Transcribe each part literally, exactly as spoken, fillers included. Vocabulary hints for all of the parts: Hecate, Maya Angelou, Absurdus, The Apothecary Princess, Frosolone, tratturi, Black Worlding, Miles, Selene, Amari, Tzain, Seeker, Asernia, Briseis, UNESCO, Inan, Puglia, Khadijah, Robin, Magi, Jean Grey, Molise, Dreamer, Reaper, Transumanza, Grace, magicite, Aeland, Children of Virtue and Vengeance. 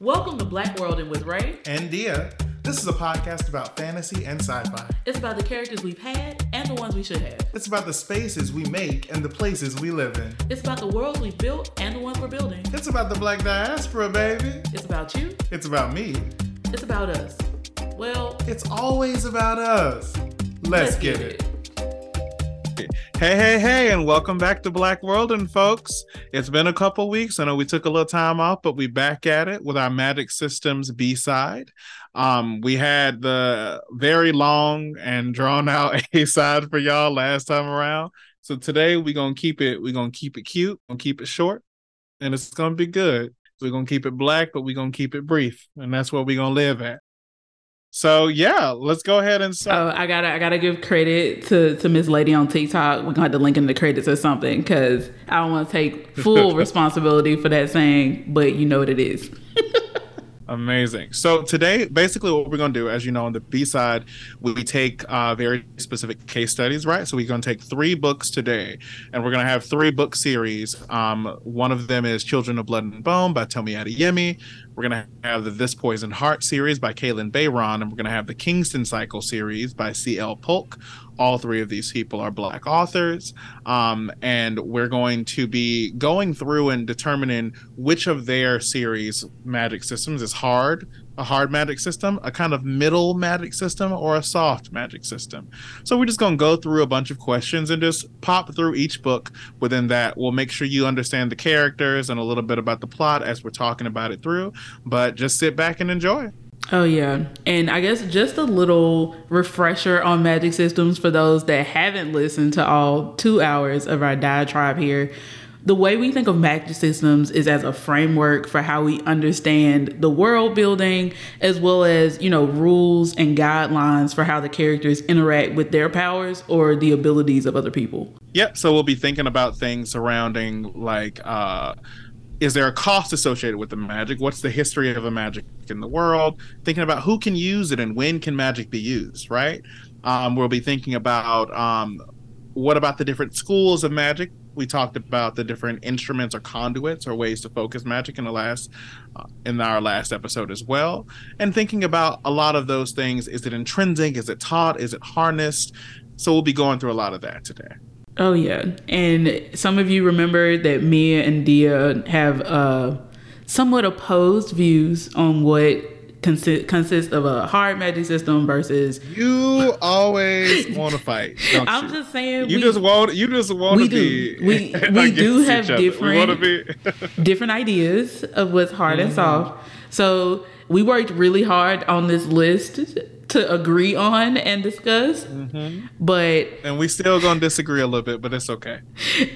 Welcome to Black Worlding with Ray and Dia. This is a podcast about fantasy and sci-fi. It's about the characters we've had and the ones we should have. It's about the spaces we make and the places we live in. It's about the worlds we've built and the ones we're building. It's about the Black diaspora, baby. It's about you. It's about me. It's about us. Well, it's always about us. Let's, let's get it. it. Hey, hey, hey, and welcome back to Black Worlding, folks. It's been a couple weeks. I know we took a little time off, but we're back at it with our Magic Systems B-side. Um, we had the very long and drawn-out A-side for y'all last time around. So today we're gonna keep it, we're gonna keep it cute, we're gonna keep it short, and it's gonna be good. We're gonna keep it black, but we're gonna keep it brief, and that's what we're gonna live at. So yeah, let's go ahead and start. Oh, I gotta, I gotta give credit to to Miss Lady on TikTok. We're gonna have to link in the credits or something because I don't want to take full responsibility for that saying, but you know what it is. Amazing. So today, basically what we're going to do, as you know, on the B-side, we take uh, very specific case studies, right? So we're going to take three books today, and we're going to have three book series. Um, one of them is Children of Blood and Bone by Tomi Adeyemi. We're going to have the This Poison Heart series by Kalynn Bayron, and we're going to have the Kingston Cycle series by C L. Polk. All three of these people are Black authors, um, and we're going to be going through and determining which of their series magic systems is hard, a hard magic system, a kind of middle magic system, or a soft magic system. So we're just going to go through a bunch of questions and just pop through each book. Within that, we'll make sure you understand the characters and a little bit about the plot as we're talking about it through, but just sit back and enjoy. Oh, yeah. And I guess just a little refresher on magic systems for those that haven't listened to all two hours of our diatribe here. The way we think of magic systems is as a framework for how we understand the world building, as well as, you know, rules and guidelines for how the characters interact with their powers or the abilities of other people. Yep. So we'll be thinking about things surrounding like, uh, is there a cost associated with the magic? What's the history of a magic in the world? Thinking about who can use it and when can magic be used, right? Um, we'll be thinking about um, what about the different schools of magic? We talked about the different instruments or conduits or ways to focus magic in the last, uh, in our last episode as well. And thinking about a lot of those things. Is it intrinsic? Is it taught? Is it harnessed? So we'll be going through a lot of that today. Oh, yeah. And some of you remember that Mia and Dia have uh, somewhat opposed views on what consi- consists of a hard magic system versus... You always want to fight, don't I'm you? just saying... You we, just want You just want to be... We, we do have different, we different ideas of what's hard mm-hmm. and soft. So we worked really hard on this list to agree on and discuss, mm-hmm. but... And we still gonna disagree a little bit, but it's okay.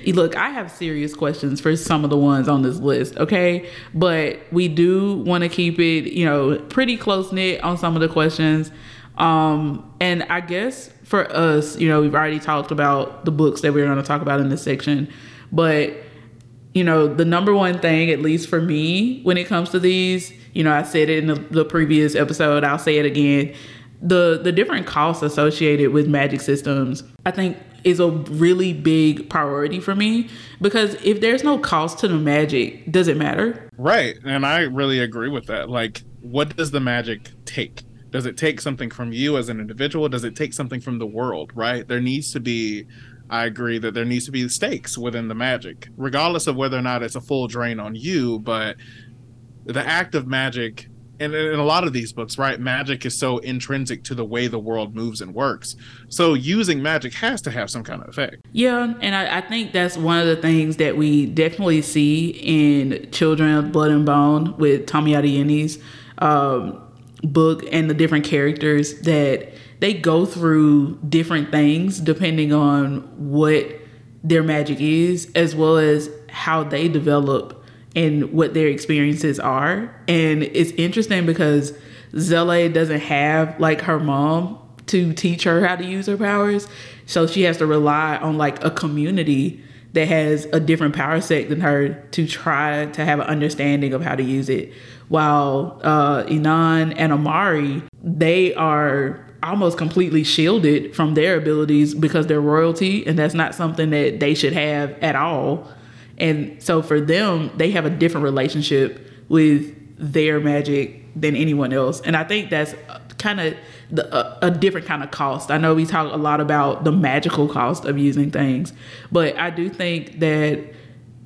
Look, I have serious questions for some of the ones on this list, okay? But we do wanna keep it, you know, pretty close-knit on some of the questions. Um, and I guess for us, you know, we've already talked about the books that we're gonna talk about in this section, but, you know, the number one thing, at least for me, when it comes to these, you know, I said it in the, the previous episode, I'll say it again, The the different costs associated with magic systems, I think, is a really big priority for me, because if there's no cost to the magic, does it matter? Right. And I really agree with that. Like, what does the magic take? Does it take something from you as an individual? Does it take something from the world, right? There needs to be... I agree that there needs to be stakes within the magic, regardless of whether or not it's a full drain on you, but the act of magic... And in a lot of these books, right, magic is so intrinsic to the way the world moves and works. So using magic has to have some kind of effect. Yeah, and I, I think that's one of the things that we definitely see in Children of Blood and Bone with Tomi Adeyemi's um, book and the different characters, that they go through different things depending on what their magic is, as well as how they develop and what their experiences are. And it's interesting because Zélie doesn't have like her mom to teach her how to use her powers. So she has to rely on like a community that has a different power set than her to try to have an understanding of how to use it. While uh, Inan and Amari, they are almost completely shielded from their abilities because they're royalty, and that's not something that they should have at all. And so for them, they have a different relationship with their magic than anyone else. And I think that's kind of a, a different kind of cost. I know we talk a lot about the magical cost of using things, but I do think that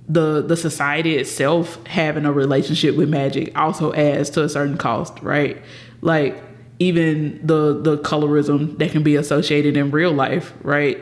the the society itself having a relationship with magic also adds to a certain cost, right? Like even the the colorism that can be associated in real life, right?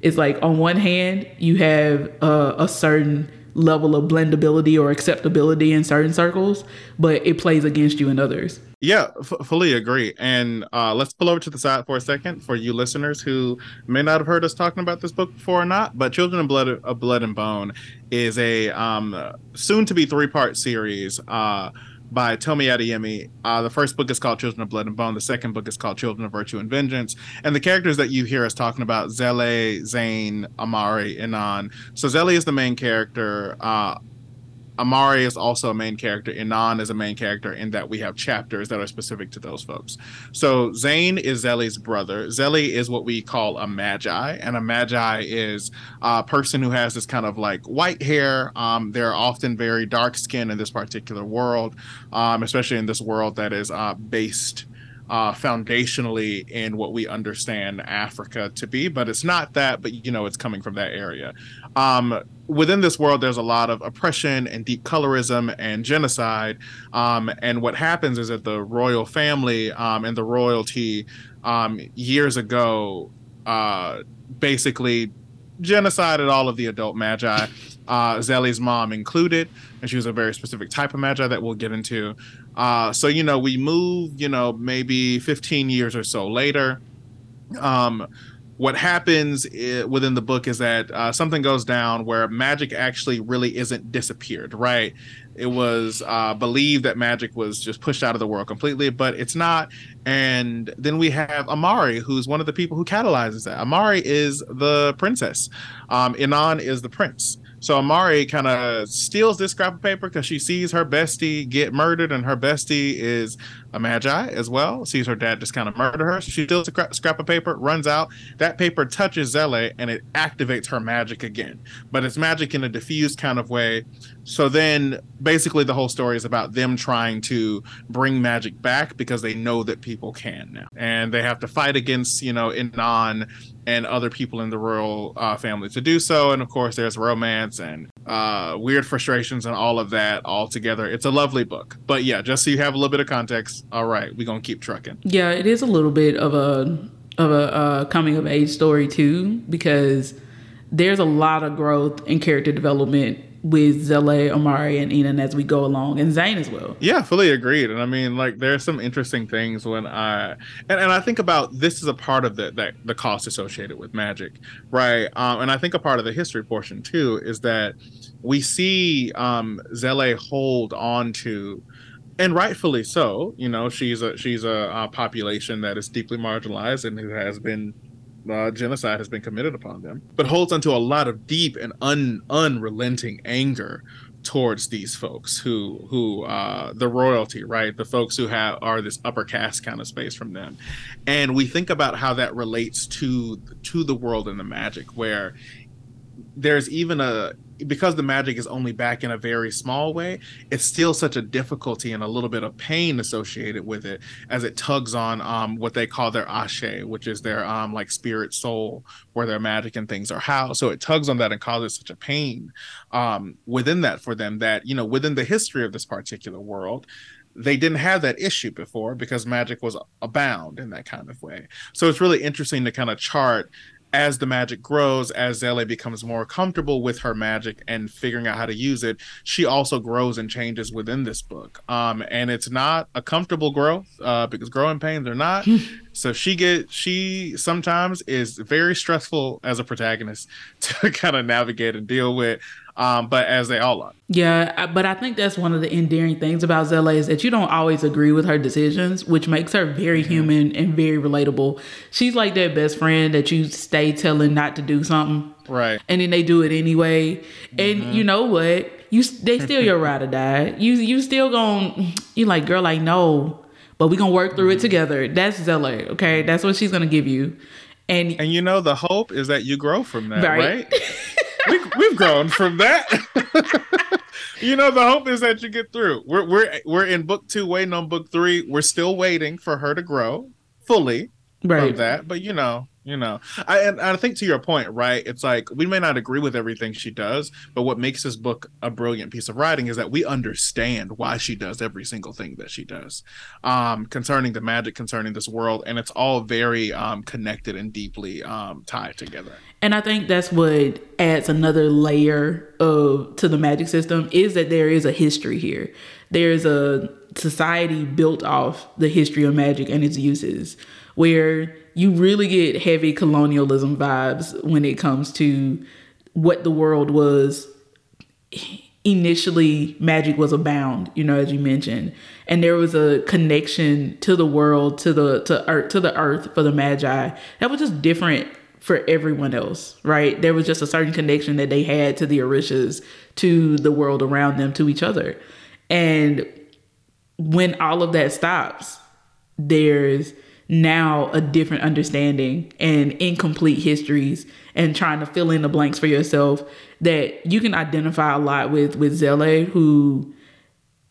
It's like on one hand you have uh, a certain level of blendability or acceptability in certain circles, but it plays against you in others. Yeah, f- fully agree. And uh, let's pull over to the side for a second for you listeners who may not have heard us talking about this book before or not, but Children of Blood, of Blood and Bone is a um, soon-to-be three-part series uh, by Tomi Adeyemi. Uh, the first book is called Children of Blood and Bone. The second book is called Children of Virtue and Vengeance. And the characters that you hear us talking about, Zélie, Tzain, Amari, Inan. So Zélie is the main character. Uh, Amari is also a main character. Inan is a main character in that we have chapters that are specific to those folks. So Tzain is Zelie's brother. Zélie is what we call a Magi, and a Magi is a person who has this kind of like white hair. Um, they're often very dark skinned in this particular world, um, especially in this world that is uh, based Uh, foundationally in what we understand Africa to be, but it's not that, but you know, it's coming from that area. Um, within this world, there's a lot of oppression and deep colorism and genocide. Um, and what happens is that the royal family um, and the royalty um, years ago uh, basically genocided all of the adult Magi, uh, Zelie's mom included, and she was a very specific type of Magi that we'll get into. Uh, so, you know, we move, you know, maybe fifteen years or so later. Um, what happens I- within the book is that uh, something goes down where magic actually really isn't disappeared, right? It was uh, believed that magic was just pushed out of the world completely, but it's not. And then we have Amari, who's one of the people who catalyzes that. Amari is the princess. Um, Inan is the prince. So Amari kind of steals this scrap of paper because she sees her bestie get murdered, and her bestie is a Magi as well. Sees her dad just kind of murder her. She steals a scrap of paper, runs out. That paper touches Zélie, and it activates her magic again. But it's magic in a diffused kind of way. So then basically the whole story is about them trying to bring magic back because they know that people can now. And they have to fight against, you know, Inan and other people in the royal uh, family to do so. And of course, there's romance and uh, weird frustrations and all of that all together. It's a lovely book. But yeah, just so you have a little bit of context. All right, we're going to keep trucking. Yeah, it is a little bit of a of a uh, coming of age story, too, because there's a lot of growth and character development with Zélie, Amari, and Inan as we go along, and Tzain as well. Yeah, fully agreed. And I mean, like, there's some interesting things when I and, and I think about this is a part of the that the cost associated with magic, right? Um, and I think a part of the history portion too is that we see um, Zélie hold on to, and rightfully so. You know, she's a she's a, a population that is deeply marginalized and who has been. Uh, genocide has been committed upon them, but holds onto a lot of deep and un- unrelenting anger towards these folks who who uh, the royalty, right? The folks who have are this upper caste kind of space from them. And we think about how that relates to to the world and the magic, where there's even a because the magic is only back in a very small way, it's still such a difficulty and a little bit of pain associated with it as it tugs on um, what they call their ashe, which is their um, like spirit soul, where their magic and things are housed. So it tugs on that and causes such a pain um, within that for them that, you know, within the history of this particular world, they didn't have that issue before because magic was abound in that kind of way. So it's really interesting to kind of chart as the magic grows, as Zélie becomes more comfortable with her magic and figuring out how to use it, she also grows and changes within this book. Um, and it's not a comfortable growth uh, because growing pains are not. So she get she sometimes is very stressful as a protagonist to kind of navigate and deal with, um, but as they all are. Yeah, but I think that's one of the endearing things about Zélie is that you don't always agree with her decisions, which makes her very human and very relatable. She's like that best friend that you stay telling not to do something. Right. And then they do it anyway. And mm-hmm. You know what? You They still your ride or die. You, you still gonna, you're like, girl, like, no. But we're going to work through it together. That's Zélie, okay? That's what she's going to give you. And and you know, the hope is that you grow from that, right? right? we, we've grown from that. You know, the hope is that you get through. We're we're we're in book two, waiting on book three. We're still waiting for her to grow fully right. from that. But you know, you know, I and I think to your point, right? It's like we may not agree with everything she does, but what makes this book a brilliant piece of writing is that we understand why she does every single thing that she does, um, concerning the magic, concerning this world, and it's all very um, connected and deeply um, tied together. And I think that's what adds another layer of to the magic system is that there is a history here. There is a society built off the history of magic and its uses, where you really get heavy colonialism vibes when it comes to what the world was. Initially, magic was abound, you know, as you mentioned, and there was a connection to the world, to the to earth, to the earth for the Magi that was just different for everyone else, right? There was just a certain connection that they had to the Orishas, to the world around them, to each other. And when all of that stops, there's now a different understanding and incomplete histories and trying to fill in the blanks for yourself that you can identify a lot with, with Zélie, who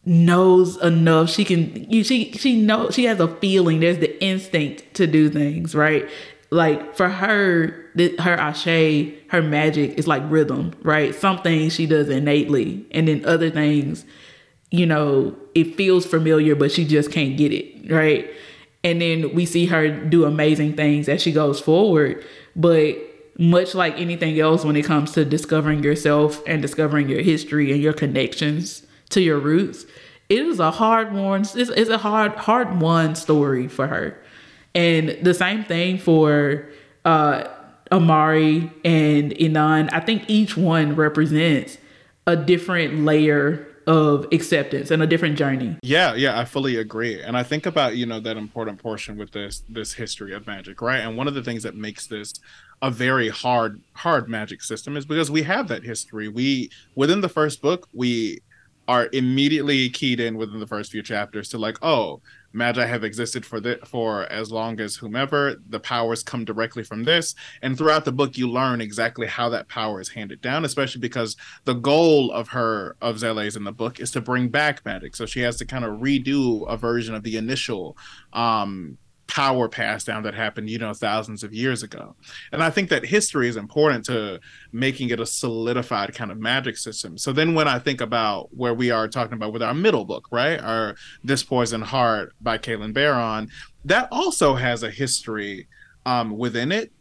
knows enough. She can, you, she, she know, she has a feeling. There's the instinct to do things, right? Like for her, her ashe, her magic is like rhythm, right? Some things she does innately, and then other things, you know, it feels familiar, but she just can't get it, right? And then we see her do amazing things as she goes forward. But much like anything else, when it comes to discovering yourself and discovering your history and your connections to your roots, it is a hard one. It's, it's a hard, hard won story for her. And the same thing for uh, Amari and Inan. I think each one represents a different layer of acceptance and a different journey. Yeah, yeah, I fully agree. And I think about, you know, that important portion with this this history of magic, right? And one of the things that makes this a very hard, hard magic system is because we have that history. We, within the first book, we are immediately keyed in within the first few chapters to like, oh, Magi have existed for the, for as long as whomever. The powers come directly from this. And throughout the book, you learn exactly how that power is handed down, especially because the goal of her, of Zélie's in the book, is to bring back magic. So she has to kind of redo a version of the initial um, power pass down that happened, you know, thousands of years ago. And I think that history is important to making it a solidified kind of magic system. So then when I think about where we are talking about with our middle book, right, our This Poison Heart by Kalynn Bayron, that also has a history um, within it,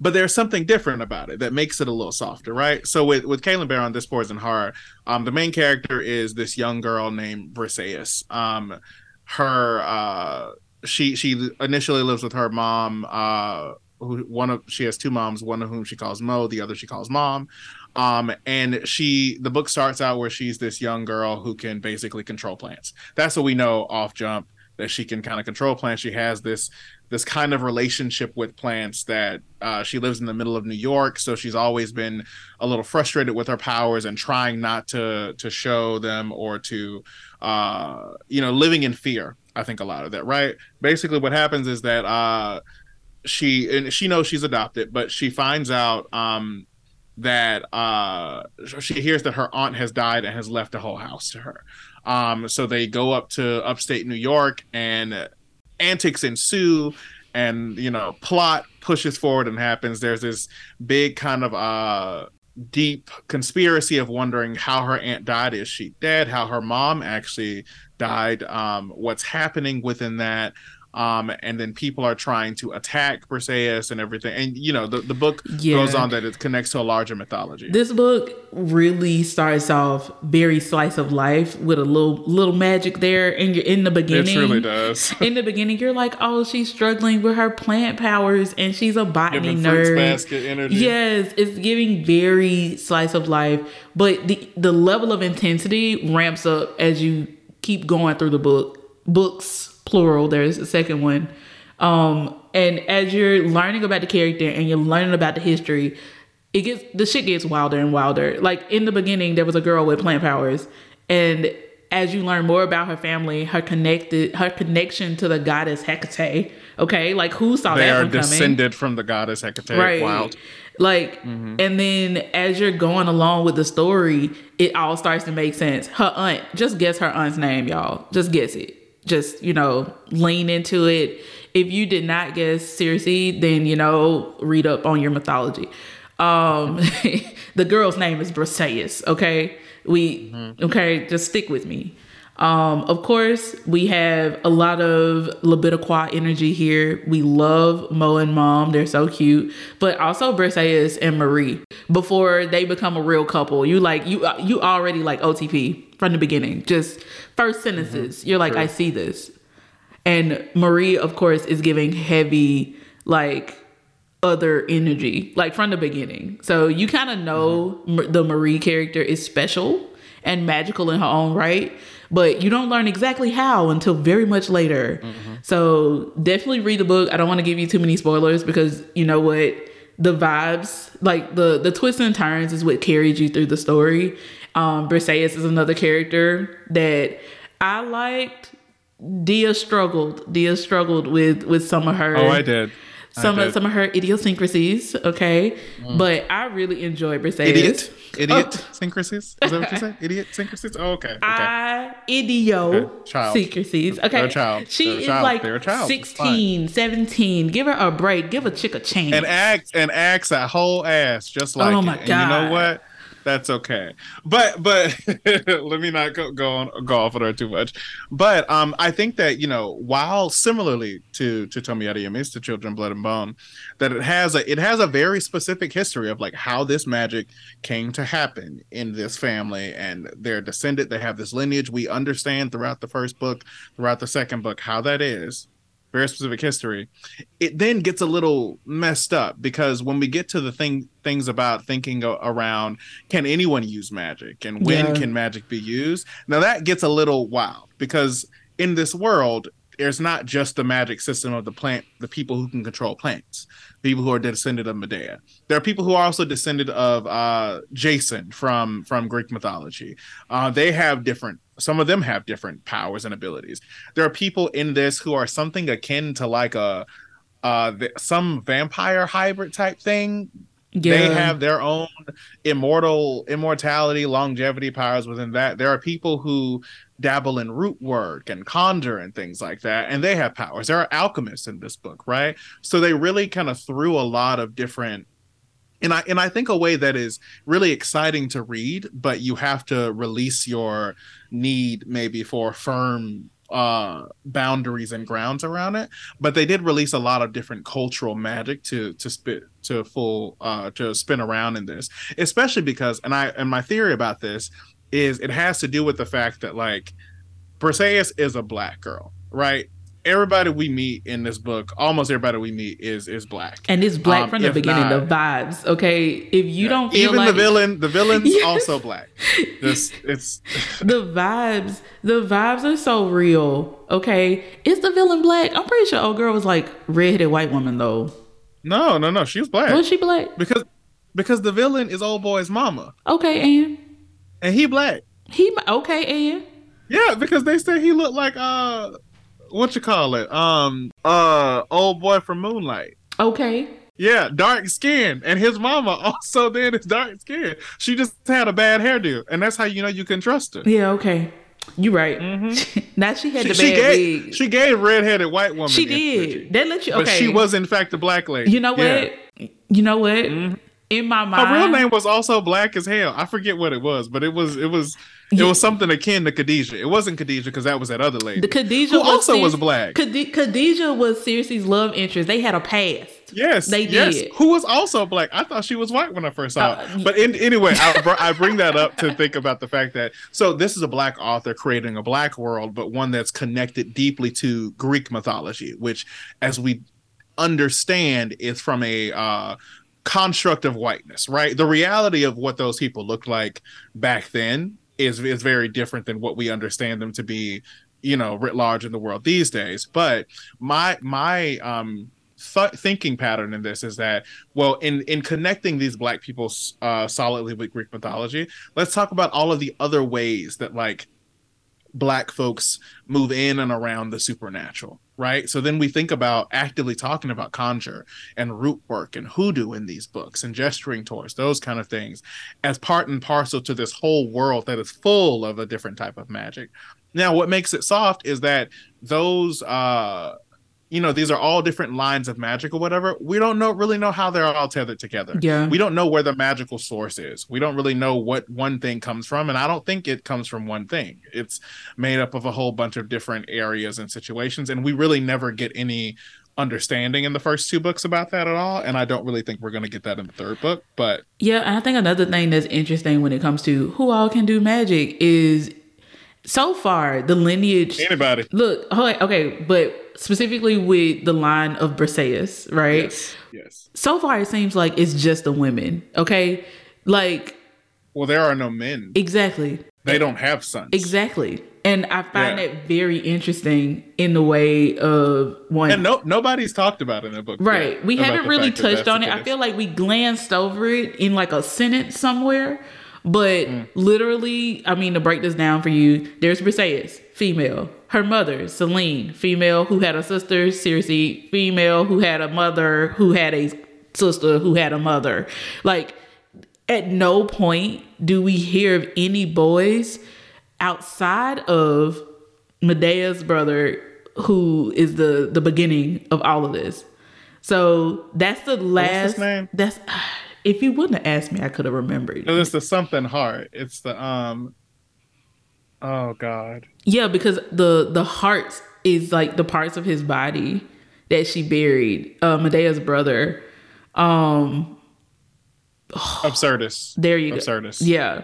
but there's something different about it that makes it a little softer, right? So with, with Kalynn Bayron, This Poison Heart, um, the main character is this young girl named Briseis. Um, her... Uh, She she initially lives with her mom. Uh, who one of she has two moms, one of whom she calls Mo, the other she calls Mom. Um, and she the book starts out where she's this young girl who can basically control plants. That's what we know off jump, that she can kind of control plants. She has this this kind of relationship with plants that uh, she lives in the middle of New York, so she's always been a little frustrated with her powers and trying not to to show them or to uh, you know living in fear. I think a lot of that, right? Basically what happens is that uh, she and she knows she's adopted, but she finds out um, that uh, she hears that her aunt has died and has left the whole house to her. Um, so they go up to upstate New York and antics ensue, and, you know, plot pushes forward and happens. There's this big kind of uh, deep conspiracy of wondering how her aunt died. Is she dead? How her mom actually died, um, what's happening within that, um, and then people are trying to attack Briseis and everything. And, you know, the, the book yeah. goes on that it connects to a larger mythology. This book really starts off very slice of life with a little little magic there in, in the beginning. It truly does. In the beginning, you're like, oh, she's struggling with her plant powers and she's a botany giving nerd. Fruits basket energy. Yes, it's giving very slice of life. But the, the level of intensity ramps up as you keep going through the book, books, plural. There's a second one. Um, and as you're learning about the character and you're learning about the history, it gets, the shit gets wilder and wilder. Like in the beginning, there was a girl with plant powers. And as you learn more about her family, her connected, her connection to the goddess Hecate. Okay. Like who saw they that one coming? They are descended from the goddess Hecate. Right. Wild. Like, mm-hmm. and then as you're going along with the story, it all starts to make sense. Her aunt, just guess her aunt's name, y'all. Just guess it. Just, you know, lean into it. If you did not guess Circe, then, you know, read up on your mythology. Um, the girl's name is Briseis, okay? We, mm-hmm. okay, just stick with me. Um, of course, we have a lot of Lebitaquoi energy here. We love Mo and Mom. They're so cute. But also Briseis and Marie. Before they become a real couple, you like you you already like O T P from the beginning. Just first sentences. Mm-hmm. You're like, sure. I see this. And Marie, of course, is giving heavy, like, other energy, like, from the beginning. So you kind of know mm-hmm. the Marie character is special and magical in her own right. But you don't learn exactly how until very much later. Mm-hmm. So definitely read the book. I don't want to give you too many spoilers because you know what? The vibes, like the, the twists and turns is what carried you through the story. Um, Briseis is another character that I liked. Dia struggled. Dia struggled with, with some of her. Oh, I did. Some I of did. some of her idiosyncrasies, okay? Mm. But I really enjoyed Briseis. Idiot? Idiot oh. syncrasies? Is that what you said? Idiot syncrasies? Oh, okay. okay. I idio okay. syncrasies. Okay. They're a child. She They're is a child. like They're a child. sixteen, seventeen. Give her a break. Give a chick a chance. And acts and acts that whole ass just like oh my it. God. And you know what? That's okay. But but let me not go, go on go off on her too much. But um, I think that, you know, while similarly to to Tomi Adeyemi's to Children of Blood and Bone, that it has a it has a very specific history of like how this magic came to happen in this family and their descendant. They have this lineage. We understand throughout the first book, throughout the second book, how that is. Very specific history. It then gets a little messed up because when we get to the thing things about thinking around can anyone use magic and when yeah. can magic be used, now that gets a little wild because in this world there's not just the magic system of the plant, the people who can control plants, people who are descended of Medea. There are people who are also descended of uh, Jason from, from Greek mythology. Uh, they have different, some of them have different powers and abilities. There are people in this who are something akin to like a, uh, th- some vampire hybrid type thing. Yeah. They have their own immortal immortality, longevity powers within that. There are people who dabble in root work and conjure and things like that, and they have powers. There are alchemists in this book, right? So they really kind of threw a lot of different, and I and I think a way that is really exciting to read, but you have to release your need maybe for firm uh boundaries and grounds around it. But they did release a lot of different cultural magic to to spit to full uh to spin around in this, especially because and I and my theory about this is it has to do with the fact that like Briseis is a black girl, right? Everybody we meet in this book, almost everybody we meet is is black, and it's black um, from the beginning. Not, the vibes, okay. If you yeah. don't feel even like... the villain, the villain's yes. also black. This it's the vibes. The vibes are so real, okay. Is the villain black? I'm pretty sure old girl was like redheaded white woman though. No, no, no. She was black. Was she black? Because because the villain is old boy's mama. Okay, and and he black. He okay, and yeah, because they said he looked like uh. what you call it? Um, uh, old boy from Moonlight. Okay. Yeah, dark skin, and his mama also then is dark skin. She just had a bad hairdo, and that's how you know you can trust her. Yeah. Okay. You right. Mm-hmm. Now she had she, the bad she gave, wig. She gave redheaded white woman. She did. That let you. Okay. But she was in fact a black lady. You know what? Yeah. You know what? Mm-hmm. In my mind, her real name was also black as hell. I forget what it was, but it was it was. It was something akin to Khadijah. It wasn't Khadijah because that was that other lady. The Khadijah who was also Circe, was black. Khadi- Khadijah was Circe's love interest. They had a past. Yes, they yes. did. Who was also black. I thought she was white when I first saw uh, it. But in, anyway, I, I bring that up to think about the fact that so this is a black author creating a black world, but one that's connected deeply to Greek mythology, which, as we understand, is from a. Uh, construct of whiteness, right? The reality of what those people looked like back then is is very different than what we understand them to be, you know, writ large in the world these days. But my my um th- thinking pattern in this is that, well, in in connecting these black people uh solidly with Greek mythology, let's talk about all of the other ways that like black folks move in and around the supernatural, right? So then we think about actively talking about conjure and root work and hoodoo in these books and gesturing towards those kind of things as part and parcel to this whole world that is full of a different type of magic. Now, what makes it soft is that those, uh, you know, these are all different lines of magic or whatever. We don't know really know how they're all tethered together. Yeah. We don't know where the magical source is. We don't really know what one thing comes from. And I don't think it comes from one thing. It's made up of a whole bunch of different areas and situations. And we really never get any understanding in the first two books about that at all. And I don't really think we're going to get that in the third book. But yeah, and I think another thing that's interesting when it comes to who all can do magic is, so far, the lineage... Anybody. Look, okay, but specifically with the line of Briseis, right? Yes, yes. So far, it seems like it's just the women, okay? Like... Well, there are no men. Exactly. They don't have sons. Exactly. And I find yeah. that very interesting in the way of one... And no, nobody's talked about it in the book. Right. Yet, we haven't really touched that on it. I feel like we glanced over it in like a sentence somewhere. But mm. literally, I mean, to break this down for you, there's Briseis, female. Her mother, Selene, female, who had a sister, Circe, female, who had a mother, who had a sister, who had a mother. Like, at no point do we hear of any boys outside of Medea's brother, who is the, the beginning of all of this. So that's the last... What's his name? That's... If you wouldn't have asked me, I could have remembered. No, it's the something heart. It's the um. Oh God. Yeah, because the the hearts is like the parts of his body that she buried. Uh, Medea's brother, um. Oh, Absurdus. There you go. Absurdus. Yeah.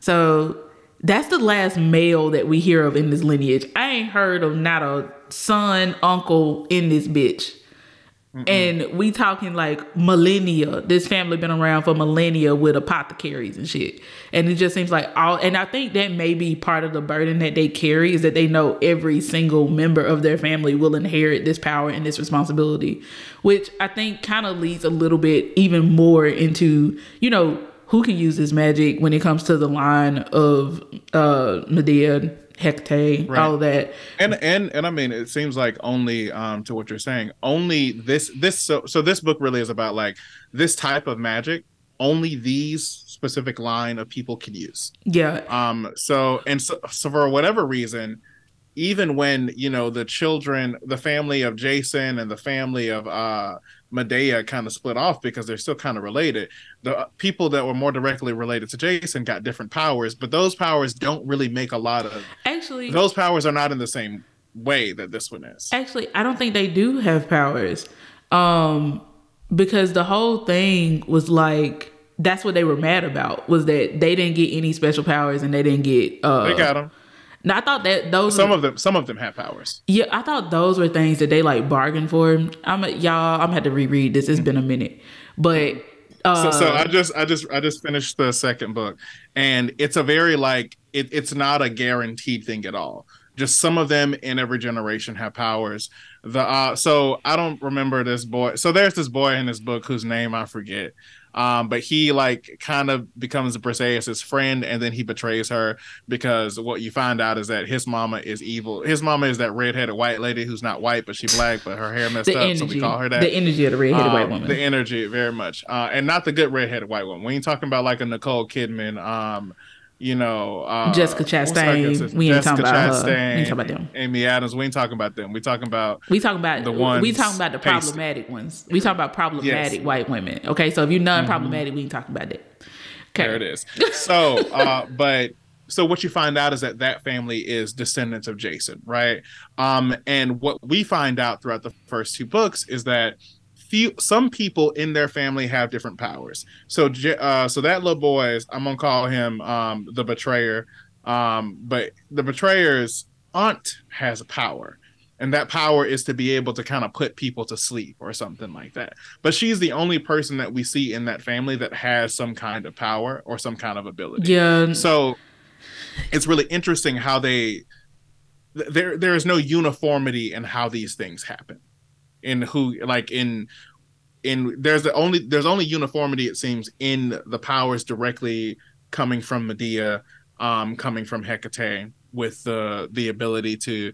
So that's the last male that we hear of in this lineage. I ain't heard of not a son, uncle in this bitch. Mm-mm. And we talking like millennia. This family been around for millennia with apothecaries and shit. And it just seems like all, and I think that may be part of the burden that they carry is that they know every single member of their family will inherit this power and this responsibility, which I think kind of leads a little bit even more into, you know, who can use this magic when it comes to the line of uh, Medea, Hecate, right. All of that, and and and I mean, it seems like only um to what you're saying, only this this so so this book really is about like this type of magic. Only these specific line of people can use. Yeah. Um. So and so, so for whatever reason, even when you know the children, the family of Jason and the family of uh Medea kind of split off because they're still kind of related. The people that were more directly related to Jason got different powers, but those powers don't really make a lot of... Actually... Those powers are not in the same way that this one is. Actually, I don't think they do have powers. Um, because the whole thing was like... That's what they were mad about, was that they didn't get any special powers and they didn't get... Uh, they got them. Now, I thought that those... Some were, of them some of them have powers. Yeah, I thought those were things that they, like, bargained for. I'm a, Y'all, I'm going to have to reread this. It's been a minute. But... Uh, so, so I just I just I just finished the second book, and it's a very like it, it's not a guaranteed thing at all. Just some of them in every generation have powers. The uh, so I don't remember this boy. So there's this boy in this book whose name I forget. Um, but he like kind of becomes Briseis' friend, and then he betrays her because what you find out is that his mama is evil. His mama is that redheaded white lady who's not white, but she black, but her hair messed up, energy. So we call her that. The energy of the redheaded um, white woman. The energy, very much, uh, and not the good redheaded white woman. We ain't talking about like a Nicole Kidman, um, you know, uh, Jessica Chastain. We ain't Jessica talking about Chastain, her. We ain't talking about them. Amy Adams. We ain't talking about them. We talking about we talking about the ones. We talking about the problematic pasty. ones. We talking about problematic yes. white women. Okay, so if you're non-problematic, mm-hmm. we ain't talking about that. Okay. There it is. So, uh, but so what you find out is that that family is descendants of Jason, right? Um, and what we find out throughout the first two books is that few some people in their family have different powers. So uh, so that little boy is, I'm going to call him um, the betrayer. Um, but the betrayer's aunt has a power. And that power is to be able to kind of put people to sleep or something like that. But she's the only person that we see in that family that has some kind of power or some kind of ability. Yeah. So it's really interesting how they... Th- there, there is no uniformity in how these things happen. In who like in in there's the only there's only uniformity it seems in the powers directly coming from Medea, um, coming from Hecate with the the ability to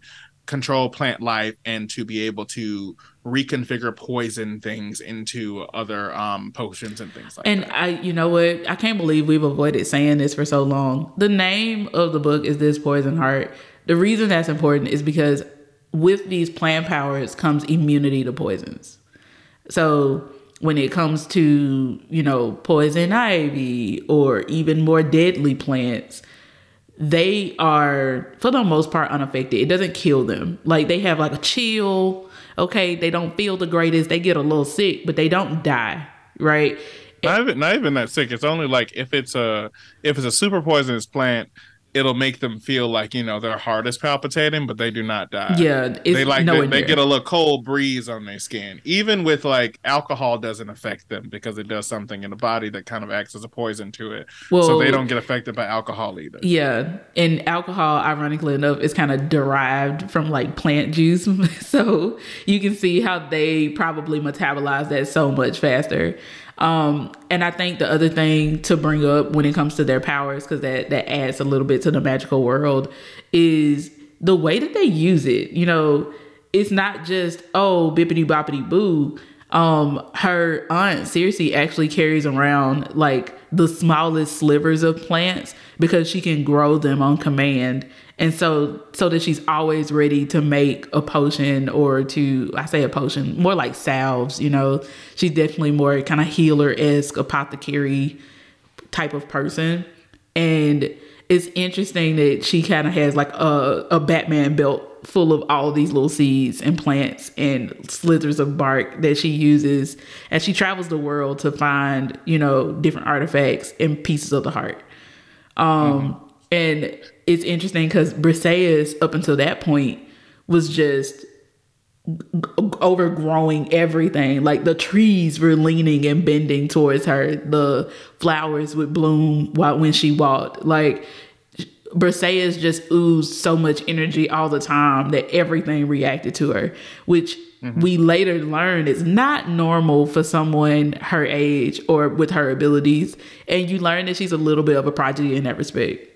control plant life and to be able to reconfigure poison things into other um, potions and things like and that. And I, you know what? I can't believe we've avoided saying this for so long. The name of the book is This Poison Heart. The reason that's important is because with these plant powers comes immunity to poisons. So when it comes to, you know, poison ivy or even more deadly plants, they are, for the most part, unaffected. It doesn't kill them. Like, they have, like, a chill. Okay, they don't feel the greatest. They get a little sick, but they don't die, right? Not even, not even that sick. It's only, like, if it's a if it's a super poisonous plant, it'll make them feel like, you know, their heart is palpitating, but they do not die. Yeah. They like they, they get a little cold breeze on their skin. Even with like alcohol doesn't affect them because it does something in the body that kind of acts as a poison to it. Well, so they don't get affected by alcohol either. Yeah. And alcohol, ironically enough, is kind of derived from like plant juice. So you can see how they probably metabolize that so much faster. Um, and I think the other thing to bring up when it comes to their powers, because that, that adds a little bit to the magical world, is the way that they use it. You know, it's not just, oh, bippity boppity boo. Um, her aunt Circe actually carries around like the smallest slivers of plants because she can grow them on command. And so, so that she's always ready to make a potion or to, I say a potion, more like salves, you know. She's definitely more kind of healer-esque, apothecary type of person. And it's interesting that she kind of has like a, a Batman belt full of all these little seeds and plants and slithers of bark that she uses as she travels the world to find, you know, different artifacts and pieces of the heart. Um, mm-hmm. And it's interesting because Briseis, up until that point, was just overgrowing everything. Like, the trees were leaning and bending towards her. The flowers would bloom while when she walked. Like, Briseis just oozed so much energy all the time that everything reacted to her, which mm-hmm. we later learned is not normal for someone her age or with her abilities. And you learn that she's a little bit of a prodigy in that respect.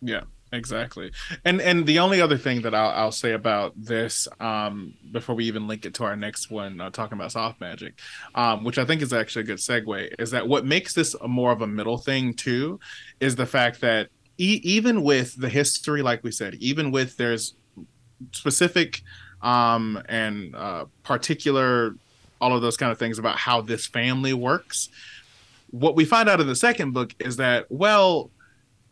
Yeah, exactly. And and the only other thing that I'll, I'll say about this um, before we even link it to our next one, uh, talking about soft magic, um, which I think is actually a good segue, is that what makes this a more of a middle thing, too, is the fact that e- even with the history, like we said, even with there's specific um, and uh, particular, all of those kind of things about how this family works, what we find out in the second book is that, well,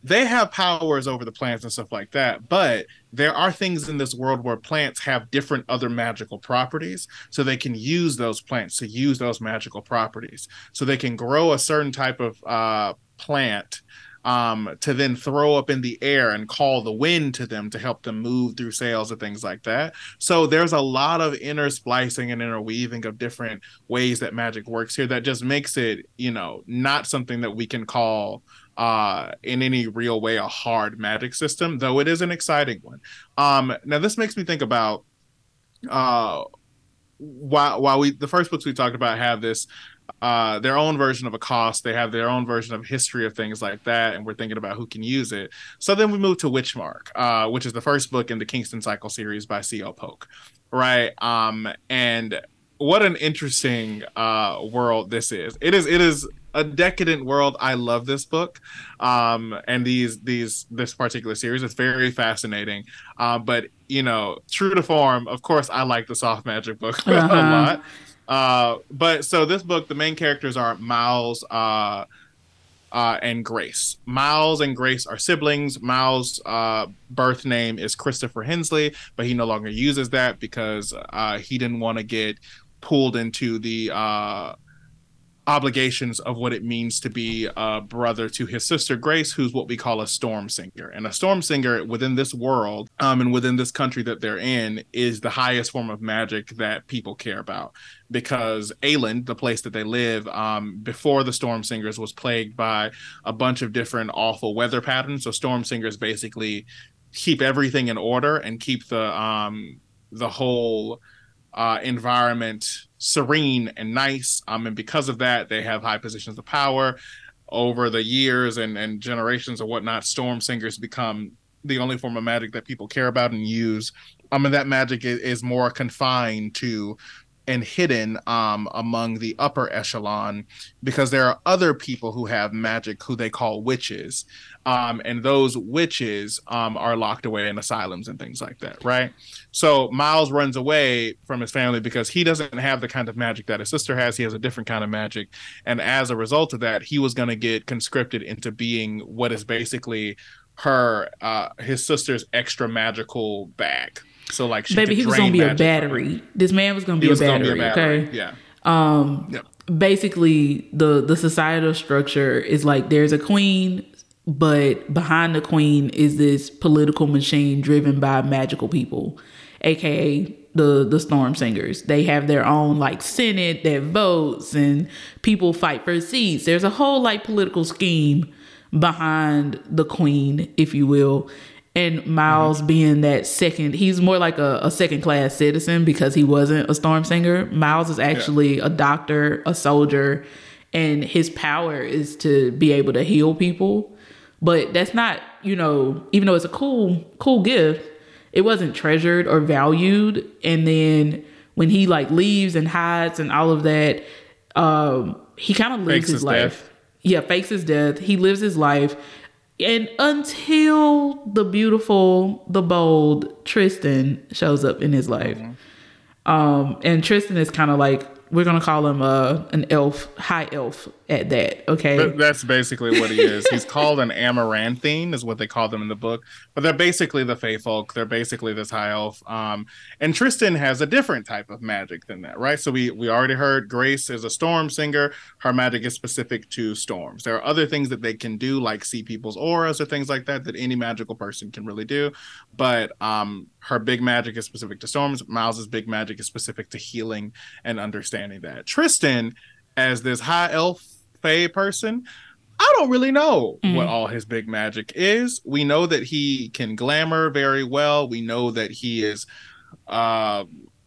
they have powers over the plants and stuff like that, but there are things in this world where plants have different other magical properties, so they can use those plants to use those magical properties. So they can grow a certain type of uh, plant um, to then throw up in the air and call the wind to them to help them move through sails and things like that. So there's a lot of intersplicing and interweaving of different ways that magic works here that just makes it, you know, not something that we can call Uh, in any real way a hard magic system, though it is an exciting one. Um, now, this makes me think about uh, while, while we the first books we talked about have this, uh, their own version of a cost, they have their own version of history of things like that, and we're thinking about who can use it. So then we move to Witchmark, uh, which is the first book in the Kingston Cycle series by C L Polk, right? Um, and what an interesting uh, world this is. It is, it is, a decadent world. I love this book, um, and these these this particular series is very fascinating. Uh, but you know, true to form, of course, I like the soft magic book uh-huh. a lot. Uh, but so this book, the main characters are Miles uh, uh, and Grace. Miles and Grace are siblings. Miles' uh, birth name is Christopher Hensley, but he no longer uses that because uh, he didn't want to get pulled into the Uh, obligations of what it means to be a brother to his sister Grace, who's what we call a storm singer. And a storm singer within this world um, and within this country that they're in is the highest form of magic that people care about, because Aeland, the place that they live, um, before the storm singers was plagued by a bunch of different awful weather patterns. So storm singers basically keep everything in order and keep the um, the whole uh, environment serene and nice, um, and because of that, they have high positions of power. Over the years and, and generations or whatnot, storm singers become the only form of magic that people care about and use. Um, and that magic is, is more confined to and hidden um, among the upper echelon, because there are other people who have magic who they call witches. Um, and those witches um, are locked away in asylums and things like that, right? So Miles runs away from his family because he doesn't have the kind of magic that his sister has. He has a different kind of magic. And as a result of that, he was going to get conscripted into being what is basically her, uh, his sister's extra magical bag. So like, she baby, he was gonna be a battery. This man was gonna be a battery. Okay, yeah. Um, yeah. Basically, the the societal structure is like there's a queen, but behind the queen is this political machine driven by magical people, aka the the Storm Singers. They have their own like senate that votes, and people fight for seats. There's a whole like political scheme behind the queen, if you will. And Miles, mm-hmm. being that second, he's more like a, a second-class citizen because he wasn't a storm singer. Miles is actually yeah. a doctor, a soldier, and his power is to be able to heal people. But that's not, you know, even though it's a cool, cool gift, it wasn't treasured or valued. And then when he like leaves and hides and all of that, um, he kind of lives his life. Death. Yeah, fakes his death. He lives his life. And until the beautiful, the bold Tristan shows up in his life. Mm-hmm. Um, and Tristan is kind of like, we're going to call him uh, an elf, high elf at that, okay? But that's basically what he is. He's called an Amaranthine is what they call them in the book. But they're basically the Fae folk. They're basically this high elf. Um, and Tristan has a different type of magic than that, right? So we, we already heard Grace is a storm singer. Her magic is specific to storms. There are other things that they can do, like see people's auras or things like that, that any magical person can really do. But um, her big magic is specific to storms. Miles's big magic is specific to healing and understanding that. Tristan, as this high elf fae person, I don't really know mm. what all his big magic is. We know that he can glamour very well. We know that he is uh,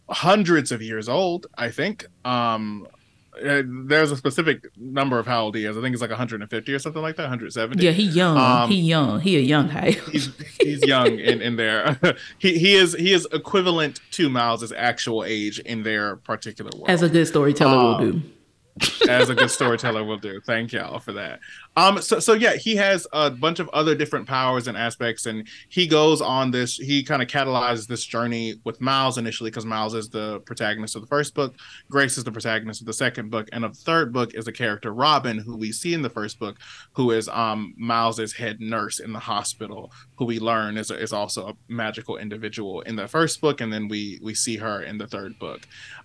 hundreds of years old, I think. Um, there's a specific number of how old he is. I think it's like one hundred fifty or something like that, one hundred seventy. Yeah, he young. Um, he young. He a young high elf. he's, he's young in, in there. he he is he is equivalent to Miles' actual age in their particular world. As a good storyteller um, will do. As a good storyteller will do. Thank y'all for that. Um, so, so yeah, he has a bunch of other different powers and aspects, and he goes on this, he kind of catalyzes this journey with Miles initially, because Miles is the protagonist of the first book, Grace is the protagonist of the second book, and of the third book is the character Robin, who we see in the first book, who is um, Miles's head nurse in the hospital, who we learn is, is also a magical individual in the first book, and then we, we see her in the third book.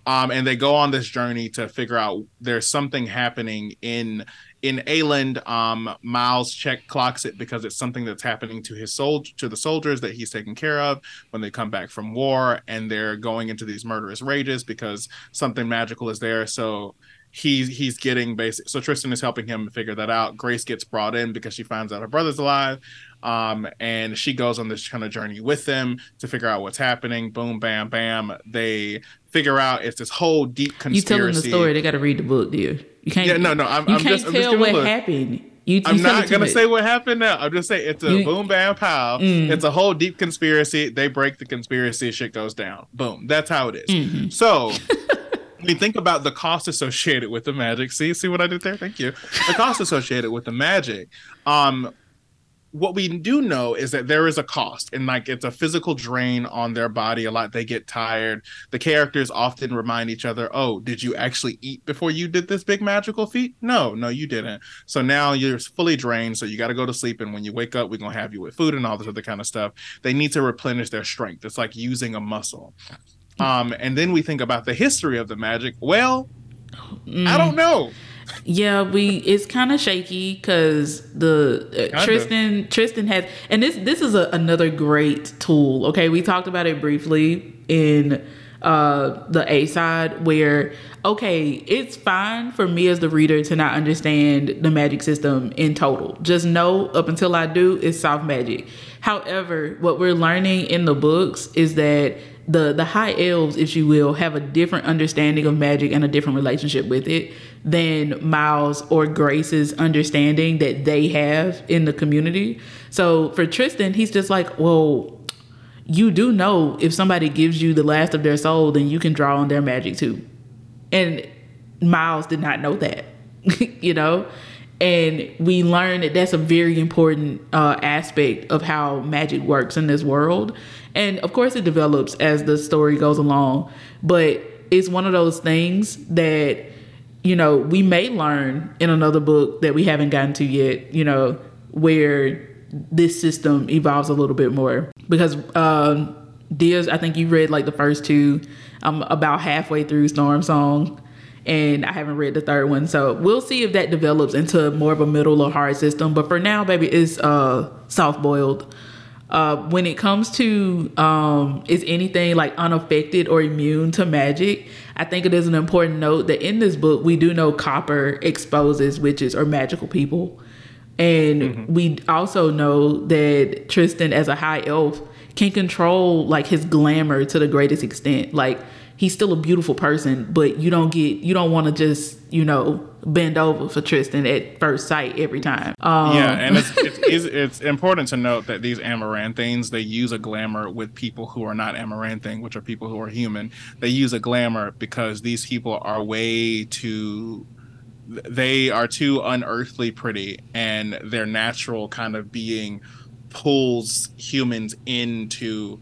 Um, and they go on this journey to figure out there's something happening in In Aeland. um, Miles check clocks it because it's something that's happening to his sol- to the soldiers that he's taking care of when they come back from war, and they're going into these murderous rages because something magical is there. So he's he's getting basic. So Tristan is helping him figure that out. Grace gets brought in because she finds out her brother's alive, um, and she goes on this kind of journey with them to figure out what's happening. Boom, bam, bam. They figure out it's this whole deep conspiracy. You telling the story? They got to read the book, dude. You can't, yeah, no, no. I'm, you I'm can't just, tell I'm just what happened. You, you I'm not going to say what happened now. I'm just saying it's a you, boom, bam, pow. Mm. It's a whole deep conspiracy. They break the conspiracy. Shit goes down. Boom. That's how it is. Mm-hmm. So when you think about the cost associated with the magic. See, see what I did there? Thank you. The cost associated with the magic. Um, What we do know is that there is a cost, and like it's a physical drain on their body a lot. They get tired. The characters often remind each other, oh, did you actually eat before you did this big magical feat? No, no, you didn't. So now you're fully drained. So you got to go to sleep. And when you wake up, we're going to have you with food and all this other kind of stuff. They need to replenish their strength. It's like using a muscle. Um, and then we think about the history of the magic. Well, mm. I don't know. Yeah, we it's kind of shaky because the uh, Tristan Tristan has, and this this is a, another great tool. Okay, we talked about it briefly in uh, the A side, where okay, it's fine for me as the reader to not understand the magic system in total. Just know up until I do, it's soft magic. However, what we're learning in the books is that the the high elves, if you will, have a different understanding of magic and a different relationship with it than Miles or Grace's understanding that they have in the community. So for Tristan, he's just like, well, you do know if somebody gives you the last of their soul, then you can draw on their magic too. And Miles did not know that, you know? And we learn that that's a very important uh, aspect of how magic works in this world. And of course it develops as the story goes along, but it's one of those things that, you know, we may learn in another book that we haven't gotten to yet, you know, where this system evolves a little bit more. Because uh, Diaz, I think you read like the first two. I'm about halfway through Storm Song, and I haven't read the third one. So we'll see if that develops into more of a middle or hard system. But for now, baby, it's uh, soft-boiled. Uh, when it comes to um, is anything like unaffected or immune to magic, I think it is an important note that in this book, we do know copper exposes witches or magical people. And mm-hmm. we also know that Tristan, as a high elf, can control like his glamour to the greatest extent. Like, he's still a beautiful person, but you don't get, you don't want to just, you know, bend over for Tristan at first sight every time. Um, yeah, and it's it's, it's it's important to note that these Amaranthines, they use a glamour with people who are not Amaranthine, which are people who are human. They use a glamour because these people are way too... they are too unearthly pretty, and their natural kind of being pulls humans into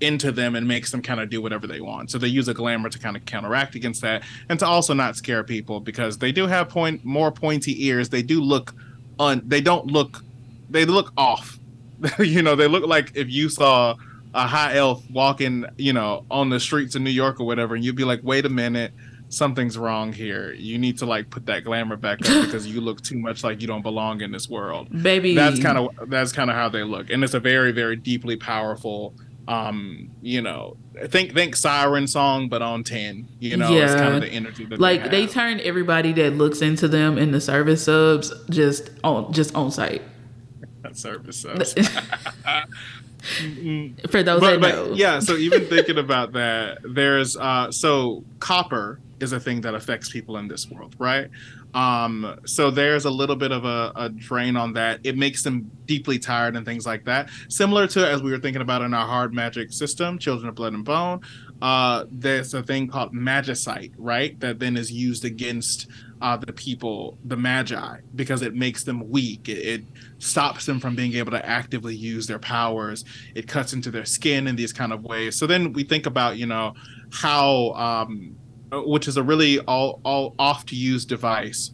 into them and makes them kind of do whatever they want. So they use a glamour to kind of counteract against that, and to also not scare people, because they do have point more pointy ears. They do look un they don't look they look off. You know, they look like if you saw a high elf walking, you know, on the streets of New York or whatever, and you'd be like, wait a minute, something's wrong here. You need to like put that glamour back up because you look too much like you don't belong in this world, baby. That's kind of that's kind of how they look, and it's a very, very deeply powerful. Um, you know, think think Siren Song, but on ten. You know, yeah. It's kind of the energy that like they, they turn everybody that looks into them in the service subs just on just on site. Service subs. For those but, that but, know, yeah. So even thinking about that, there's uh, so copper is a thing that affects people in this world, right? Um, so there's a little bit of a, a drain on that. It makes them deeply tired and things like that. Similar to, as we were thinking about in our hard magic system, Children of Blood and Bone, uh, there's a thing called magicite, right? That then is used against uh, the people, the Magi, because it makes them weak. It, it stops them from being able to actively use their powers. It cuts into their skin in these kind of ways. So then we think about, you know, how... Um, which is a really all, all off-to-use device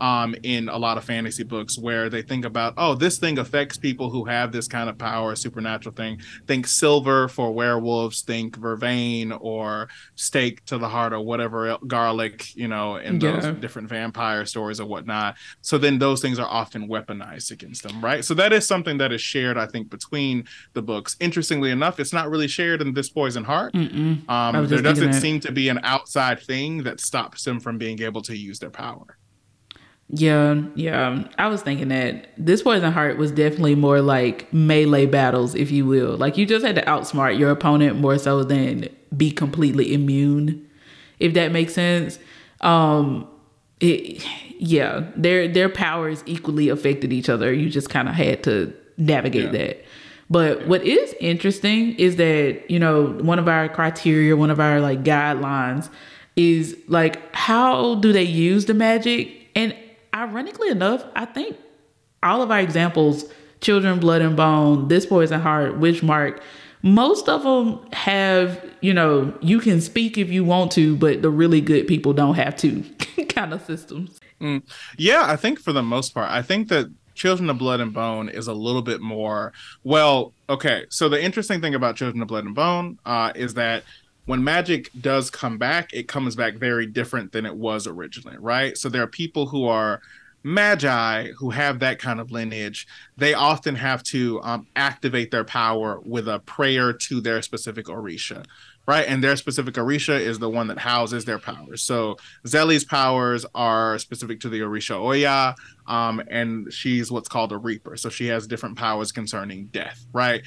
um, in a lot of fantasy books, where they think about, oh, this thing affects people who have this kind of power, supernatural thing. Think silver for werewolves, think vervain or stake to the heart or whatever, garlic, you know, in yeah. those different vampire stories or whatnot. So then those things are often weaponized against them, right? So that is something that is shared, I think, between the books. Interestingly enough, it's not really shared in This Poison Heart. Um, there doesn't seem to be an outside thing that stops them from being able to use their power. Yeah, yeah. I was thinking that This Poison Heart was definitely more like melee battles, if you will. Like, you just had to outsmart your opponent more so than be completely immune, if that makes sense. Um, it, yeah, their their powers equally affected each other. You just kind of had to navigate yeah. that. But what is interesting is that, you know, one of our criteria, one of our like guidelines is like, how do they use the magic? And ironically enough, I think all of our examples, Children, Blood and Bone, This Poison Heart, Witchmark, most of them have, you know, you can speak if you want to, but the really good people don't have to kind of systems. Mm. Yeah, I think for the most part, I think that Children of Blood and Bone is a little bit more, well, okay. So the interesting thing about Children of Blood and Bone uh, is that when magic does come back, it comes back very different than it was originally, right? So there are people who are magi who have that kind of lineage. They often have to um, activate their power with a prayer to their specific Orisha, right? And their specific Orisha is the one that houses their powers. So Zelie's powers are specific to the Orisha Oya, um, and she's what's called a Reaper. So she has different powers concerning death, right?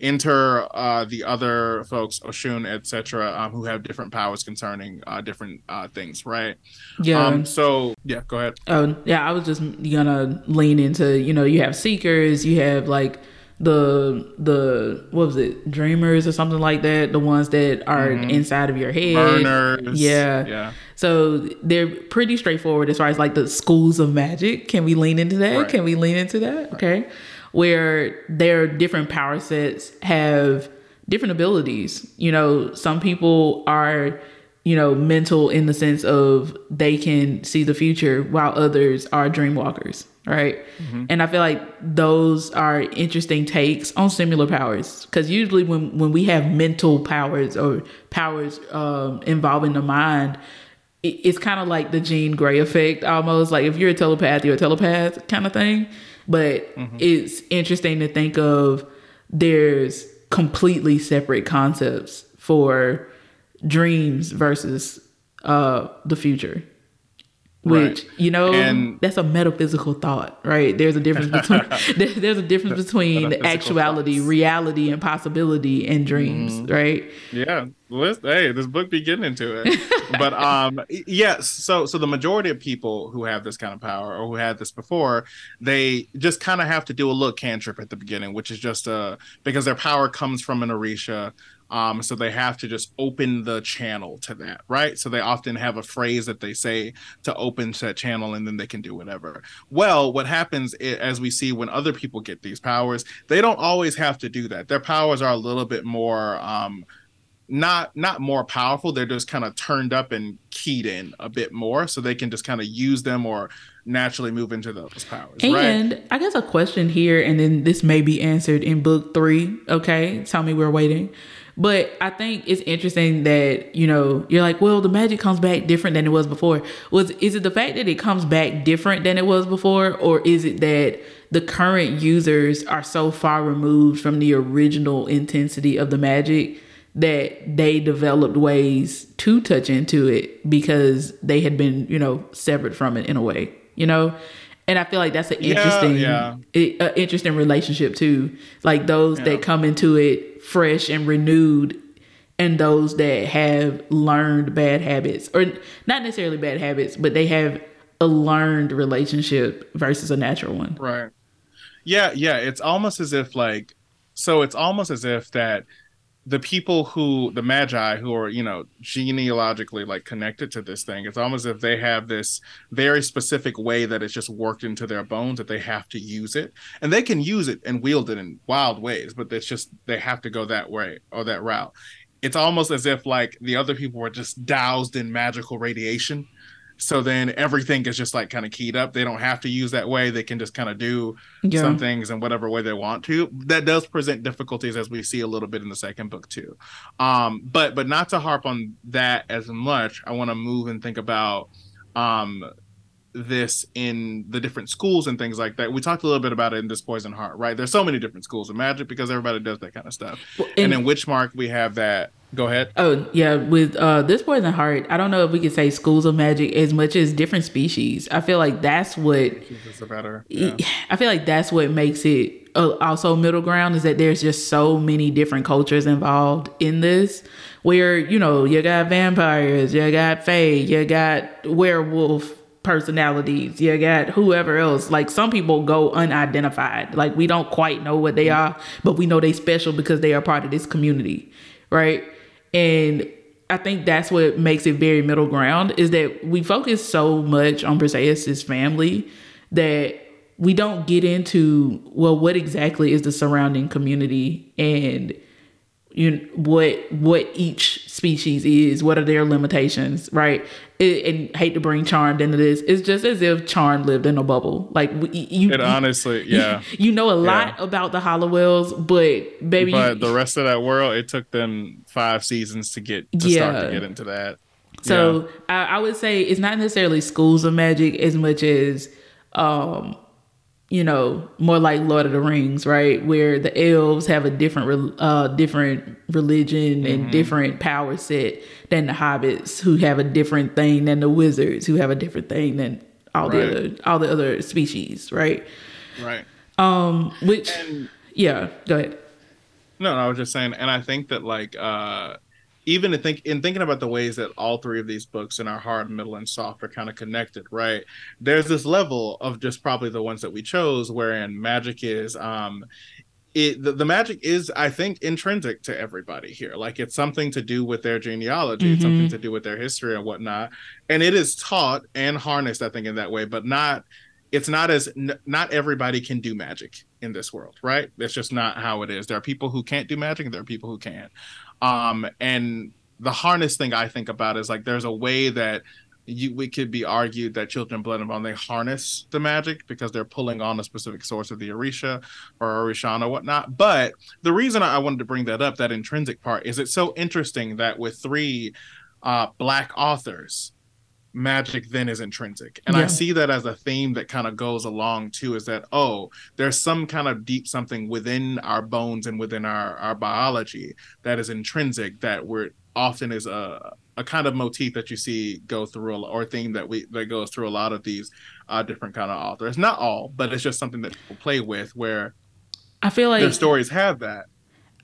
enter uh, the other folks, Oshun, et cetera, um, who have different powers concerning uh, different uh, things, right? Yeah. Um, so, yeah, go ahead. Oh, yeah, I was just gonna lean into, you know, you have Seekers, you have, like, the, the what was it, Dreamers or something like that, the ones that are mm-hmm. inside of your head. Burners. Yeah. Yeah. So they're pretty straightforward as far as, like, the schools of magic. Can we lean into that? Right. Can we lean into that? Right. Okay. Where their different power sets have different abilities. You know, some people are, you know, mental in the sense of they can see the future, while others are dreamwalkers, right? Mm-hmm. And I feel like those are interesting takes on similar powers, because usually when, when we have mental powers or powers um, involving the mind, it, it's kind of like the Jean Grey effect almost. Like if you're a telepath, you're a telepath kind of thing. But mm-hmm. it's interesting to think of there's completely separate concepts for dreams versus uh, the future, which, right. you know, and that's a metaphysical thought, right? There's a difference between there's a difference between actuality, thoughts. reality, and possibility, and dreams, mm-hmm. right? Yeah. Let's, hey, this book be getting into it. But um, yes, so so the majority of people who have this kind of power, or who had this before, they just kind of have to do a little cantrip at the beginning, which is just a, because their power comes from an Orisha, um, so they have to just open the channel to that, right? So they often have a phrase that they say to open that channel, and then they can do whatever. Well, what happens is, as we see when other people get these powers, they don't always have to do that. Their powers are a little bit more... Um, Not not more powerful. They're just kind of turned up and keyed in a bit more, so they can just kind of use them or naturally move into those powers. And right? I guess a question here, and then this may be answered in book three. Okay, tell me we're waiting. But I think it's interesting that, you know, you're like, well, the magic comes back different than it was before. Was is it the fact that it comes back different than it was before, or is it that the current users are so far removed from the original intensity of the magic that they developed ways to touch into it because they had been, you know, severed from it in a way, you know? And I feel like that's an interesting, yeah, yeah. Uh, interesting relationship too. Like those yeah. that come into it fresh and renewed, and those that have learned bad habits, or not necessarily bad habits, but they have a learned relationship versus a natural one. Right. Yeah. Yeah. It's almost as if like, so it's almost as if that, the people who, the Magi, who are, you know, genealogically, like, connected to this thing, it's almost as if they have this very specific way that it's just worked into their bones, that they have to use it. And they can use it and wield it in wild ways, but it's just, they have to go that way or that route. It's almost as if, like, the other people were just doused in magical radiation. So then everything is just, like, kind of keyed up. They don't have to use that way. They can just kind of do yeah. some things in whatever way they want to. That does present difficulties, as we see a little bit in the second book too. Um, but but not to harp on that as much, I want to move and think about um, this in the different schools and things like that. We talked a little bit about it in This Poison Heart, right? There's so many different schools of magic because everybody does that kind of stuff. Well, and, and in Witchmark, we have that. Go ahead. Oh, yeah. With uh, This Poison Heart, I don't know if we could say schools of magic as much as different species. I feel like that's what... That's better. Yeah. I feel like that's what makes it uh, also middle ground, is that there's just so many different cultures involved in this, where, you know, you got vampires, you got fae, you got werewolf personalities, you got whoever else. Like, some people go unidentified. Like, we don't quite know what they are, but we know they special because they are part of this community, right? And I think that's what makes it very middle ground, is that we focus so much on Briseis' family that we don't get into, well, what exactly is the surrounding community, and you know, what what each species is, what are their limitations, right? It, and hate to bring Charmed into this, it's just as if Charmed lived in a bubble. Like we, you, it honestly, you, yeah, you know a lot yeah. about the Hollowells, but baby, but you, the rest of that world, it took them five seasons to get to yeah. start to get into that. So yeah. I, I would say it's not necessarily schools of magic as much as, um, you know, more like Lord of the Rings, right? Where the elves have a different, uh, different religion and mm-hmm. different power set than the hobbits, who have a different thing than the wizards, who have a different thing than all right. the other, all the other species, right? Right. Um, which, and, yeah, go ahead. No, I was just saying, and I think that like uh, even in, think, in thinking about the ways that all three of these books in our hard, middle, and soft are kind of connected, right? There's this level of just probably the ones that we chose, wherein magic is um, it the, the magic is, I think, intrinsic to everybody here. Like it's something to do with their genealogy, mm-hmm. It's something to do with their history and whatnot, and it is taught and harnessed, I think, in that way, but not. It's not as, n- not everybody can do magic in this world, right? That's just not how it is. There are people who can't do magic, and there are people who can. Um, and the harness thing I think about is like, there's a way that you, we could be argued that Children of Blood and Bone, they harness the magic because they're pulling on a specific source of the Orisha or Orishan or whatnot. But the reason I wanted to bring that up, that intrinsic part, is it's so interesting that with three uh, Black authors, magic then is intrinsic, and yeah. I see that as a theme that kind of goes along too, is that oh there's some kind of deep something within our bones and within our our biology that is intrinsic, that we're often is a a kind of motif that you see go through a, or theme that we that goes through a lot of these uh different kind of authors, not all, but it's just something that people play with, where I feel like their stories have that.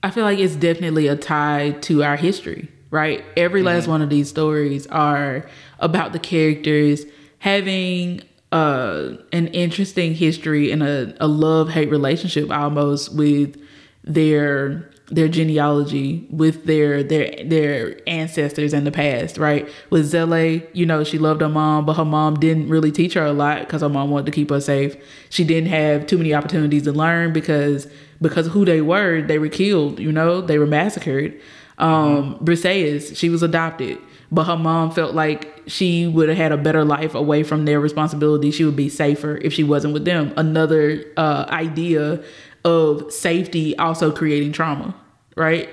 I feel like it's definitely a tie to our history, right? Every last mm-hmm. one of these stories are about the characters having uh, an interesting history and a, a love-hate relationship almost with their their genealogy, with their their their ancestors in the past, right? With Zélie, you know, she loved her mom, but her mom didn't really teach her a lot because her mom wanted to keep her safe. She didn't have too many opportunities to learn because, because of who they were, they were killed, you know? They were massacred. Um, Briseis, she was adopted, but her mom felt like she would have had a better life away from their responsibility. She would be safer if she wasn't with them. Another uh, idea of safety also creating trauma, right?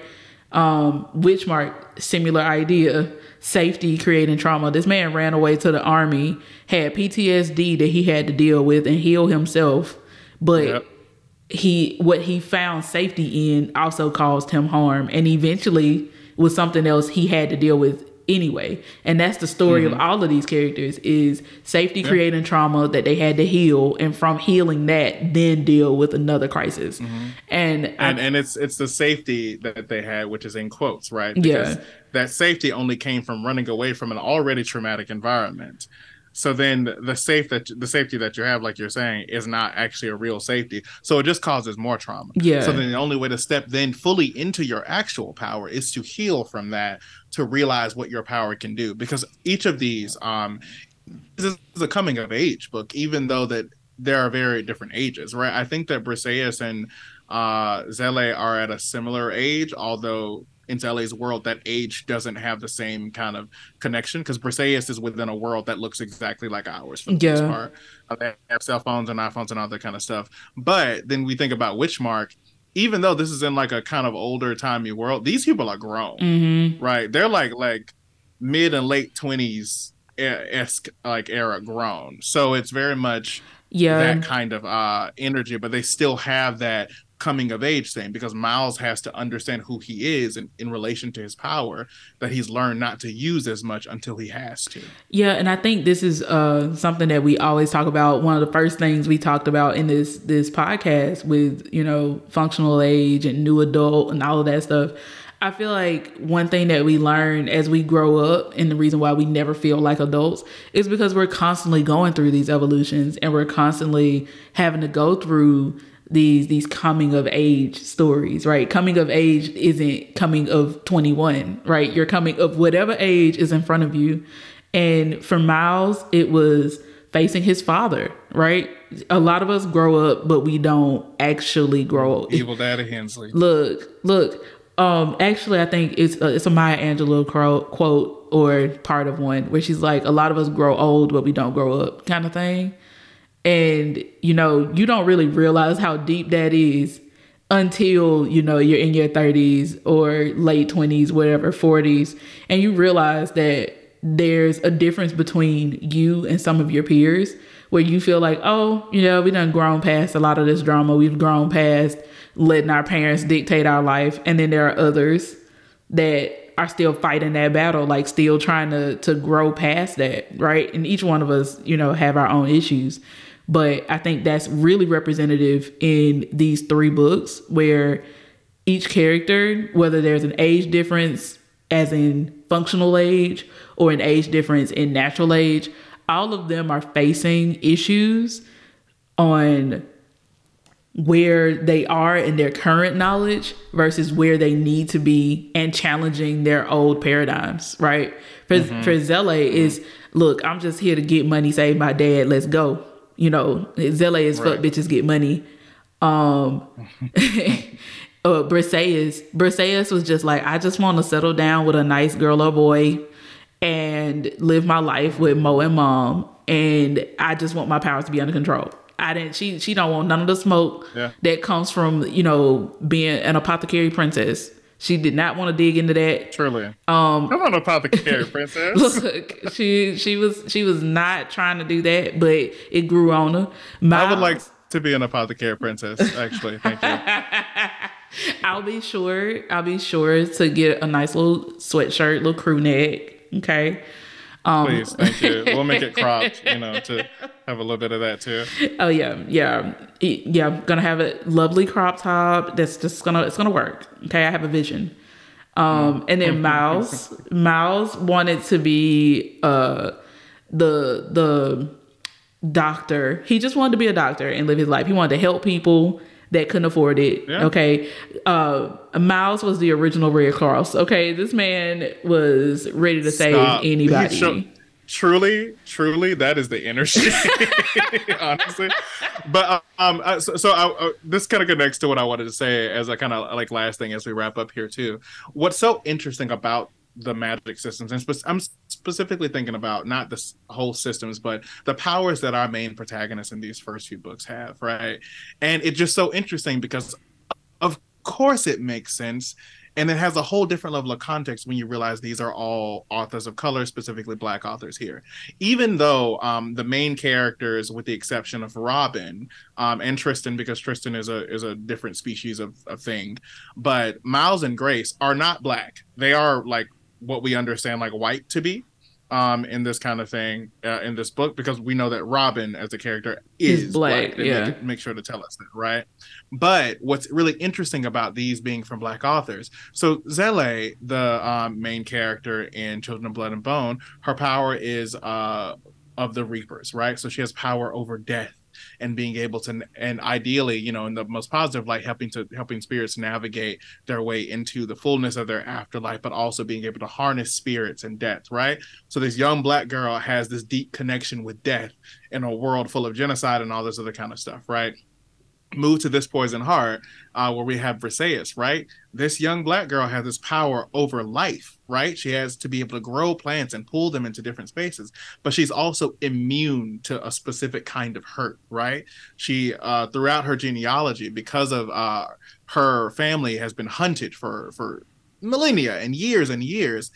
Um, Witchmark, similar idea, safety creating trauma. This man ran away to the army, had P T S D that he had to deal with and heal himself, but... Yep. He what he found safety in also caused him harm, and eventually was something else he had to deal with anyway. And that's the story mm-hmm. of all of these characters, is safety yeah. creating trauma that they had to heal, and from healing that, then deal with another crisis. Mm-hmm. And and, I, and it's it's the safety that they had, which is in quotes, right? Because yeah. that safety only came from running away from an already traumatic environment. So then the safe that the safety that you have, like you're saying, is not actually a real safety. So it just causes more trauma. Yeah. So then the only way to step then fully into your actual power is to heal from that, to realize what your power can do. Because each of these, um, this is a coming of age book, even though that there are very different ages, right? I think that Briseis and uh, Zélie are at a similar age, although... into L A's world, that age doesn't have the same kind of connection, because Briseis is within a world that looks exactly like ours for the yeah. most part. Uh, they have cell phones and iPhones and all that kind of stuff. But then we think about Witchmark, even though this is in like a kind of older timey world, these people are grown, mm-hmm. right? They're like like mid and late twenties-esque like era grown. So it's very much yeah. that kind of uh, energy, but they still have that coming of age thing, because Miles has to understand who he is in, in relation to his power that he's learned not to use as much until he has to. Yeah, and I think this is uh, something that we always talk about. One of the first things we talked about in this this podcast with, you know, functional age and new adult and all of that stuff. I feel like one thing that we learn as we grow up, and the reason why we never feel like adults, is because we're constantly going through these evolutions, and we're constantly having to go through these these coming of age stories, right? Coming of age isn't coming of twenty-one, right? You're coming of whatever age is in front of you. And for Miles, it was facing his father, right? A lot of us grow up, but we don't actually grow up. Evil Daddy Hensley. Look, look. Um, actually, I think it's a, it's a Maya Angelou quote or part of one where she's like, a lot of us grow old, but we don't grow up, kind of thing. And, you know, you don't really realize how deep that is until, you know, you're in your thirties or late twenties, whatever, forties. And you realize that there's a difference between you and some of your peers, where you feel like, oh, you know, we done grown past a lot of this drama. We've grown past letting our parents dictate our life. And then there are others that are still fighting that battle, like still trying to, to grow past that, right? And each one of us, you know, have our own issues. But I think that's really representative in these three books, where each character, whether there's an age difference as in functional age or an age difference in natural age, all of them are facing issues on where they are in their current knowledge versus where they need to be and challenging their old paradigms, right? For, mm-hmm. for Zélie is, look, I'm just here to get money, save my dad, let's go. You know, Zélie is right. Fuck bitches, get money. Um, uh, Briseis, Briseis was just like, I just want to settle down with a nice girl or boy and live my life with Mo and Mom. And I just want my powers to be under control. I didn't, she, she don't want none of the smoke yeah. that comes from, you know, being an apothecary princess. She did not want to dig into that. Truly. Um, I'm an apothecary princess. Look, she, she was, she was not trying to do that, but it grew on her. Miles, I would like to be an apothecary princess, actually. Thank you. I'll be sure, I'll be sure to get a nice little sweatshirt, little crew neck. Okay. Um, Please, thank you. We'll make it cropped, you know, to have a little bit of that too. Oh yeah, yeah, yeah. I'm gonna have a lovely crop top. That's just gonna, it's gonna work. Okay, I have a vision. Um, and then Miles, Miles wanted to be uh the the doctor. He just wanted to be a doctor and live his life. He wanted to help people that couldn't afford it. Yeah. Okay. Uh, Miles was the original Red Cross. Okay. This man was ready to Stop. save anybody. Show, truly, truly, that is the energy, honestly. But um, so, so I, this kind of connects to what I wanted to say as a kind of like last thing as we wrap up here too. What's so interesting about the magic systems, and spe- I'm specifically thinking about not the s- whole systems, but the powers that our main protagonists in these first few books have, right? And it's just so interesting because, of course, it makes sense, and it has a whole different level of context when you realize these are all authors of color, specifically Black authors here. Even though um, the main characters, with the exception of Robin um, and Tristan, because Tristan is a is a different species of, of thing, but Miles and Grace are not Black. They are like what we understand like white to be um in this kind of thing uh, in this book, because we know that Robin as a character is Black, Black yeah make sure to tell us that, right? But what's really interesting about these being from Black authors, so Zélie, the um, main character in Children of Blood and Bone, her power is uh of the Reapers, right? So she has power over death and being able to, and ideally, you know, in the most positive light, helping to helping spirits navigate their way into the fullness of their afterlife, but also being able to harness spirits and death, right? So this young Black girl has this deep connection with death in a world full of genocide and all this other kind of stuff, right? Move to This Poison Heart, uh, where we have Briseis, right? This young Black girl has this power over life, right? She has to be able to grow plants and pull them into different spaces, but she's also immune to a specific kind of hurt, right? She, uh, throughout her genealogy, because of uh, her family has been hunted for, for millennia and years and years,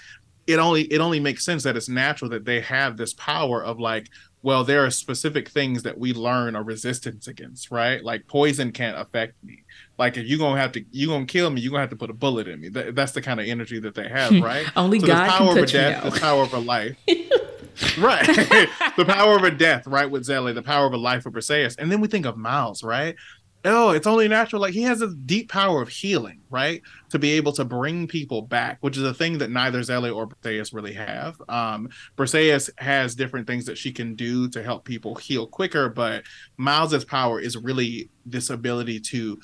it only it only makes sense that it's natural that they have this power of like, well, there are specific things that we learn are resistance against, right? Like poison can't affect me. Like if you're gonna have to, you're gonna kill me, you're gonna have to put a bullet in me. Th- that's the kind of energy that they have, right? Only so God the power can touch over death, the power over life, right? The power over death, right? With Zélie, the power over life for Briseis, and then we think of Miles, right? Oh, it's only natural. Like he has this deep power of healing, right? To be able to bring people back, which is a thing that neither Zélie or Briseis really have. Um, Briseis has different things that she can do to help people heal quicker, but Miles's power is really this ability to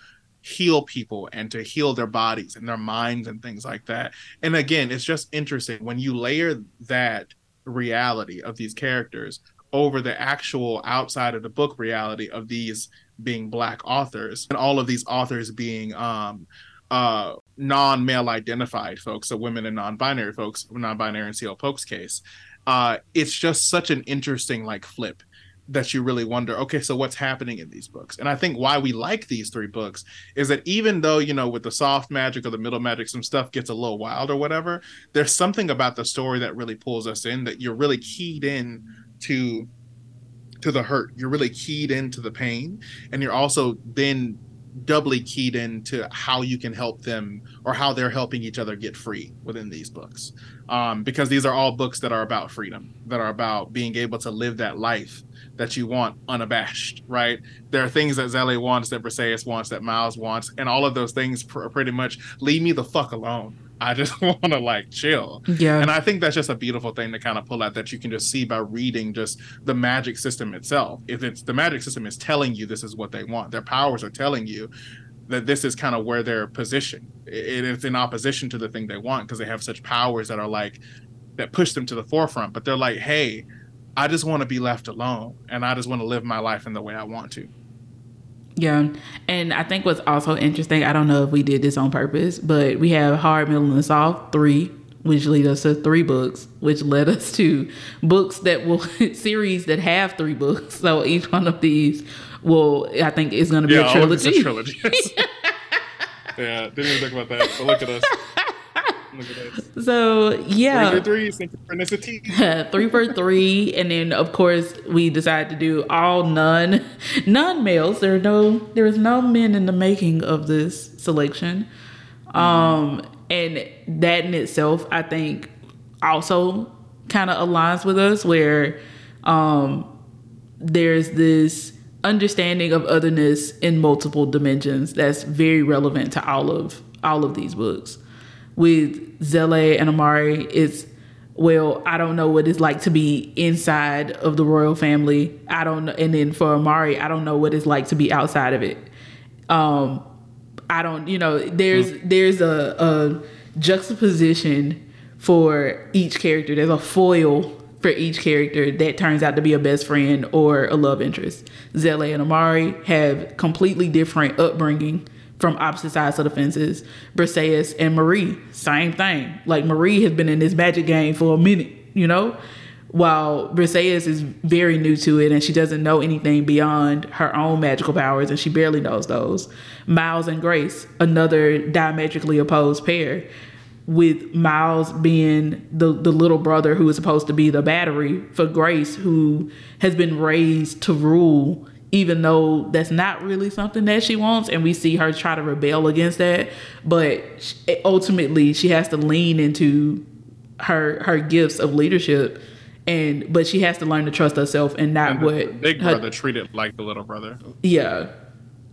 heal people and to heal their bodies and their minds and things like that. And again, it's just interesting when you layer that reality of these characters over the actual outside of the book reality of these being Black authors, and all of these authors being um, uh, non-male identified folks, so women and non-binary folks, non-binary in C L Polk's case. Uh, it's just such an interesting like flip that you really wonder, okay, so what's happening in these books? And I think why we like these three books is that even though, you know, with the soft magic or the middle magic, some stuff gets a little wild or whatever, there's something about the story that really pulls us in, that you're really keyed in to to the hurt, you're really keyed into the pain, and you're also then doubly keyed into how you can help them or how they're helping each other get free within these books, um, because these are all books that are about freedom, that are about being able to live that life that you want unabashed, right? There are things that Zélie wants, that Briseis wants, that Miles wants, and all of those things pr- pretty much leave me the fuck alone. I just want to like chill. Yeah. And I think that's just a beautiful thing to kind of pull out that you can just see by reading just the magic system itself. If it's the magic system is telling you this is what they want, their powers are telling you that this is kind of where they're positioned. It, it's in opposition to the thing they want because they have such powers that are like, that push them to the forefront, but they're like, hey, I just want to be left alone and I just want to live my life in the way I want to. Yeah. And I think what's also interesting, I don't know if we did this on purpose, but we have hard, middle, and soft three, which lead us to three books, which led us to books that will series that have three books. So each one of these will, I think, is going to be yeah, a trilogy. It's a trilogy. Yeah, didn't even think about that. But look at us. Look at us. So yeah, three for three, synchronicity. three for three, and then of course we decided to do all none, non males. There are no, there is no men in the making of this selection, mm-hmm. um, and that in itself, I think, also kind of aligns with us where um, there's this understanding of otherness in multiple dimensions that's very relevant to all of all of these books. With Zélie and Amari, it's, well, I don't know what it's like to be inside of the royal family. I don't know. And then for Amari, I don't know what it's like to be outside of it. Um, I don't, you know, there's mm. there's a, a juxtaposition for each character. There's a foil for each character that turns out to be a best friend or a love interest. Zélie and Amari have completely different upbringing from opposite sides of the fences. Briseis and Marie, same thing. Like, Marie has been in this magic game for a minute, you know? While Briseis is very new to it and she doesn't know anything beyond her own magical powers and she barely knows those. Miles and Grace, another diametrically opposed pair, with Miles being the, the little brother who is supposed to be the battery for Grace, who has been raised to rule, even though that's not really something that she wants. And we see her try to rebel against that. But ultimately, she has to lean into her her gifts of leadership. and But she has to learn to trust herself and not and the, what... The big her, brother treated like the little brother. Yeah.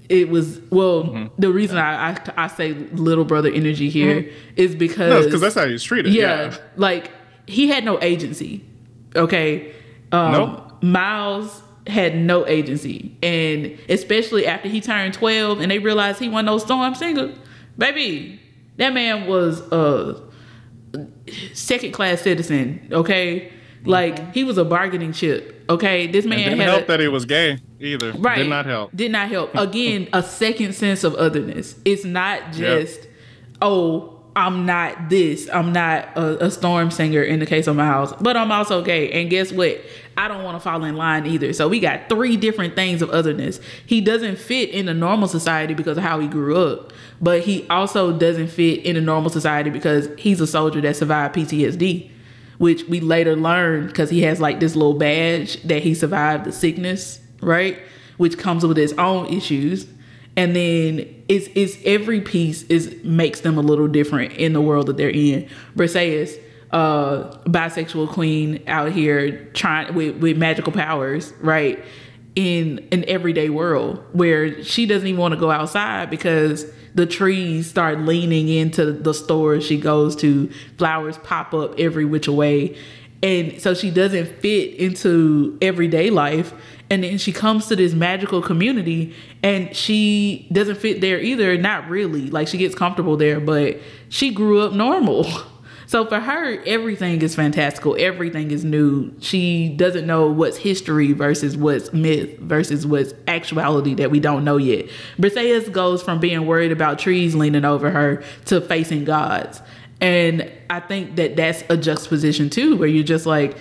It was... Well, mm-hmm. the reason I, I I say little brother energy here mm-hmm. is because... No, because that's how he's treated. Yeah, yeah. Like, he had no agency. Okay? Um, nope. Miles... had no agency, and especially after he turned twelve and they realized he wasn't no storm singer, baby, that man was a second class citizen. Okay, like, he was a bargaining chip. Okay, this man didn't had help a, that he was gay either. Right, did not help. Did not help. Again, a second sense of otherness. It's not just yep. oh. I'm not this. I'm not a, a storm singer in the case of Miles, but I'm also gay. And guess what? I don't want to fall in line either. So we got three different things of otherness. He doesn't fit in a normal society because of how he grew up, but he also doesn't fit in a normal society because he's a soldier that survived P T S D, which we later learned because he has like this little badge that he survived the sickness, right? Which comes with its own issues. And then it's, it's every piece is makes them a little different in the world that they're in. Briseis, uh, bisexual queen out here trying with, with magical powers, right? In an everyday world where she doesn't even want to go outside because the trees start leaning into the stores she goes to. Flowers pop up every which way. And so she doesn't fit into everyday life. And then she comes to this magical community and she doesn't fit there either. Not really. Like, she gets comfortable there, but she grew up normal. So for her, everything is fantastical. Everything is new. She doesn't know what's history versus what's myth versus what's actuality that we don't know yet. Briseis goes from being worried about trees leaning over her to facing gods. And I think that that's a juxtaposition too, where you're just like,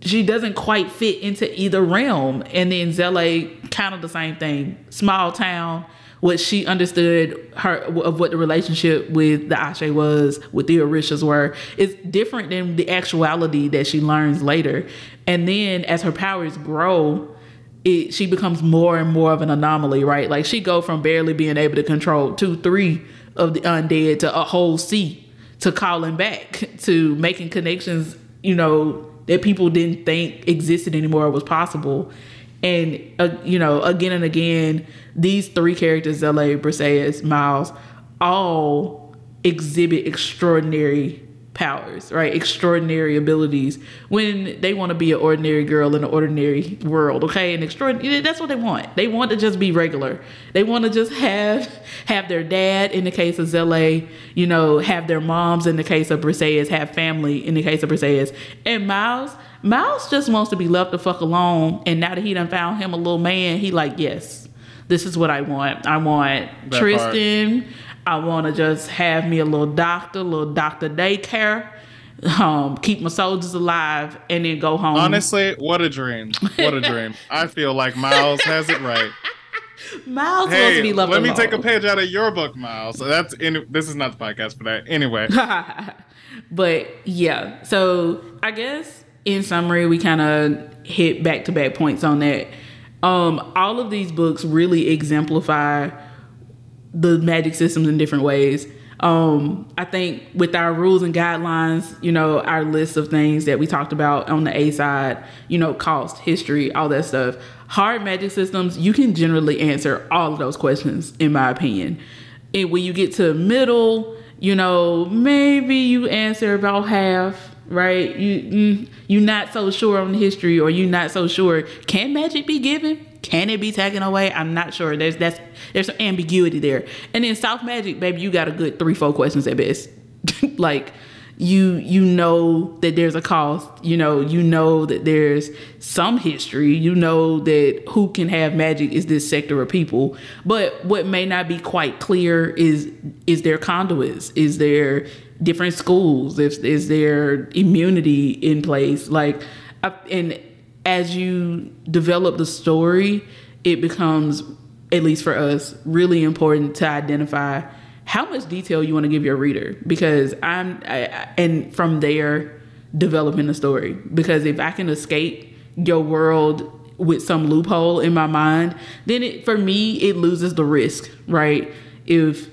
she doesn't quite fit into either realm. And then Zélie, kind of the same thing. Small town, what she understood her of what the relationship with the ashe was, what the Orishas were, is different than the actuality that she learns later. And then as her powers grow, it, she becomes more and more of an anomaly, right? Like she go from barely being able to control two, three of the undead to a whole sea, to calling back, to making connections, you know, that people didn't think existed anymore or was possible. And, uh, you know, again and again, these three characters, Zélie, Briseis, Miles, all exhibit extraordinary powers, right? Extraordinary abilities when they want to be an ordinary girl in an ordinary world, okay? And extraordinary, that's what they want. They want to just be regular. They want to just have have their dad, in the case of Zélie, you know, have their moms, in the case of Briseis, have family, in the case of Briseis. And Miles, Miles just wants to be left the fuck alone. And now that he done found him a little man, he like, yes, this is what I want. I want that Tristan part. I want to just have me a little doctor, little doctor daycare, um, keep my soldiers alive, and then go home. Honestly, what a dream. What a dream. I feel like Miles has it right. Miles hey, wants to be left alone. Let me take a page out of your book, Miles. So that's in, this is not the podcast for that. Anyway. But, yeah. So, I guess, in summary, we kind of hit back-to-back points on that. Um, all of these books really exemplify the magic systems in different ways. Um, I think with our rules and guidelines, you know, our list of things that we talked about on the A side, you know, cost, history, all that stuff. Hard magic systems, you can generally answer all of those questions, in my opinion. And when you get to middle, you know, maybe you answer about half, right? You, mm, you're not so sure on the history, or you're not so sure. Can magic be given? Can it be taken away? I'm not sure. There's that's there's some ambiguity there. And then soft magic, baby, you got a good three, four questions at best. Like you you know that there's a cost. You know you know that there's some history. You know that who can have magic is this sector of people. But what may not be quite clear is is there conduits? Is there different schools? Is is there immunity in place? Like and. As you develop the story, it becomes, at least for us, really important to identify how much detail you want to give your reader. Because I'm, I, I, and from there, developing the story. Because if I can escape your world with some loophole in my mind, then it, for me, it loses the risk, right? If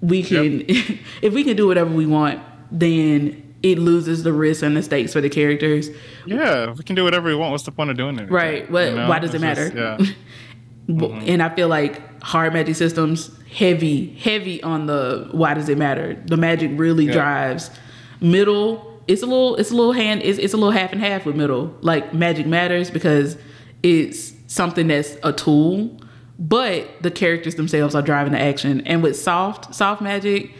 we can, yep. if we can do whatever we want, then it loses the risks and the stakes for the characters. Yeah, we can do whatever we want. What's the point of doing it? Right. What, you know? Why does it matter? Just, yeah. Mm-hmm. And I feel like hard magic systems, heavy, heavy on the why does it matter? The magic really yeah. drives. Middle, it's a little, it's a little hand, it's, it's a little half and half with middle. Like magic matters because it's something that's a tool, but the characters themselves are driving the action. And with soft, soft magic,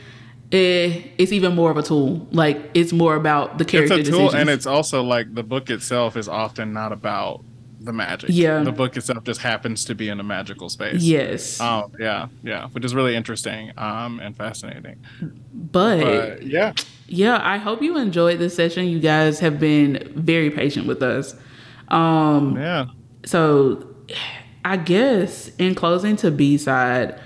It, it's even more of a tool. Like it's more about the character decisions. It's a tool, decisions. And it's also like the book itself is often not about the magic. Yeah, the book itself just happens to be in a magical space. Yes. Um. Yeah. Yeah. Which is really interesting. Um. And fascinating. But, but yeah. Yeah. I hope you enjoyed this session. You guys have been very patient with us. Um. Yeah. So, I guess in closing to B side.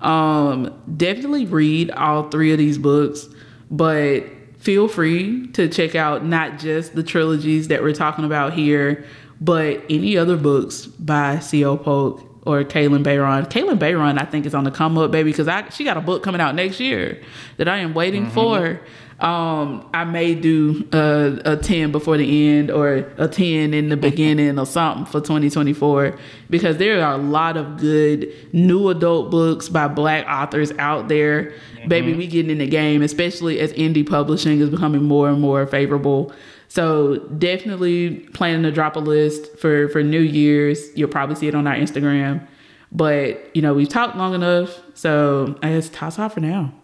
Um, definitely read all three of these books, but feel free to check out not just the trilogies that we're talking about here, but any other books by C L. Polk or Kalynn Bayron. Kalynn Bayron, I think, is on the come up, baby, because I she got a book coming out next year that I am waiting mm-hmm. for. Um, I may do a, a ten before the end or a ten in the beginning or something for twenty twenty-four, because there are a lot of good new adult books by Black authors out there. Mm-hmm. Baby, we getting in the game, especially as indie publishing is becoming more and more favorable. So definitely planning to drop a list for, for New Year's. You'll probably see it on our Instagram. But, you know, we've talked long enough. So I guess ta-ta for now.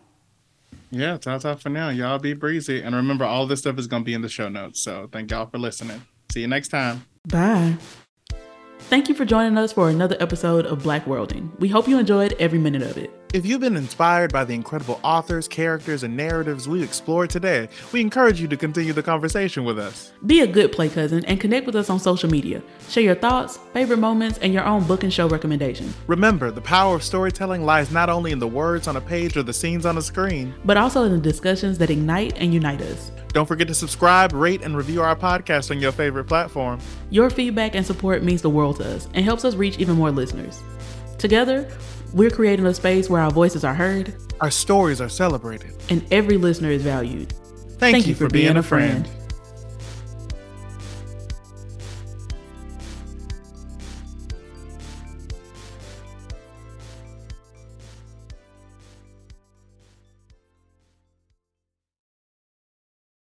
Yeah, ta-ta for now. Y'all be breezy. And remember, all this stuff is going to be in the show notes. So thank y'all for listening. See you next time. Bye. Thank you for joining us for another episode of Black Worlding. We hope you enjoyed every minute of it. If you've been inspired by the incredible authors, characters, and narratives we explored today, we encourage you to continue the conversation with us. Be a good play cousin and connect with us on social media. Share your thoughts, favorite moments, and your own book and show recommendations. Remember, the power of storytelling lies not only in the words on a page or the scenes on a screen, but also in the discussions that ignite and unite us. Don't forget to subscribe, rate, and review our podcast on your favorite platform. Your feedback and support means the world to us and helps us reach even more listeners. Together, we're creating a space where our voices are heard, our stories are celebrated, and every listener is valued. Thank, Thank you, you for being, being a friend. friend.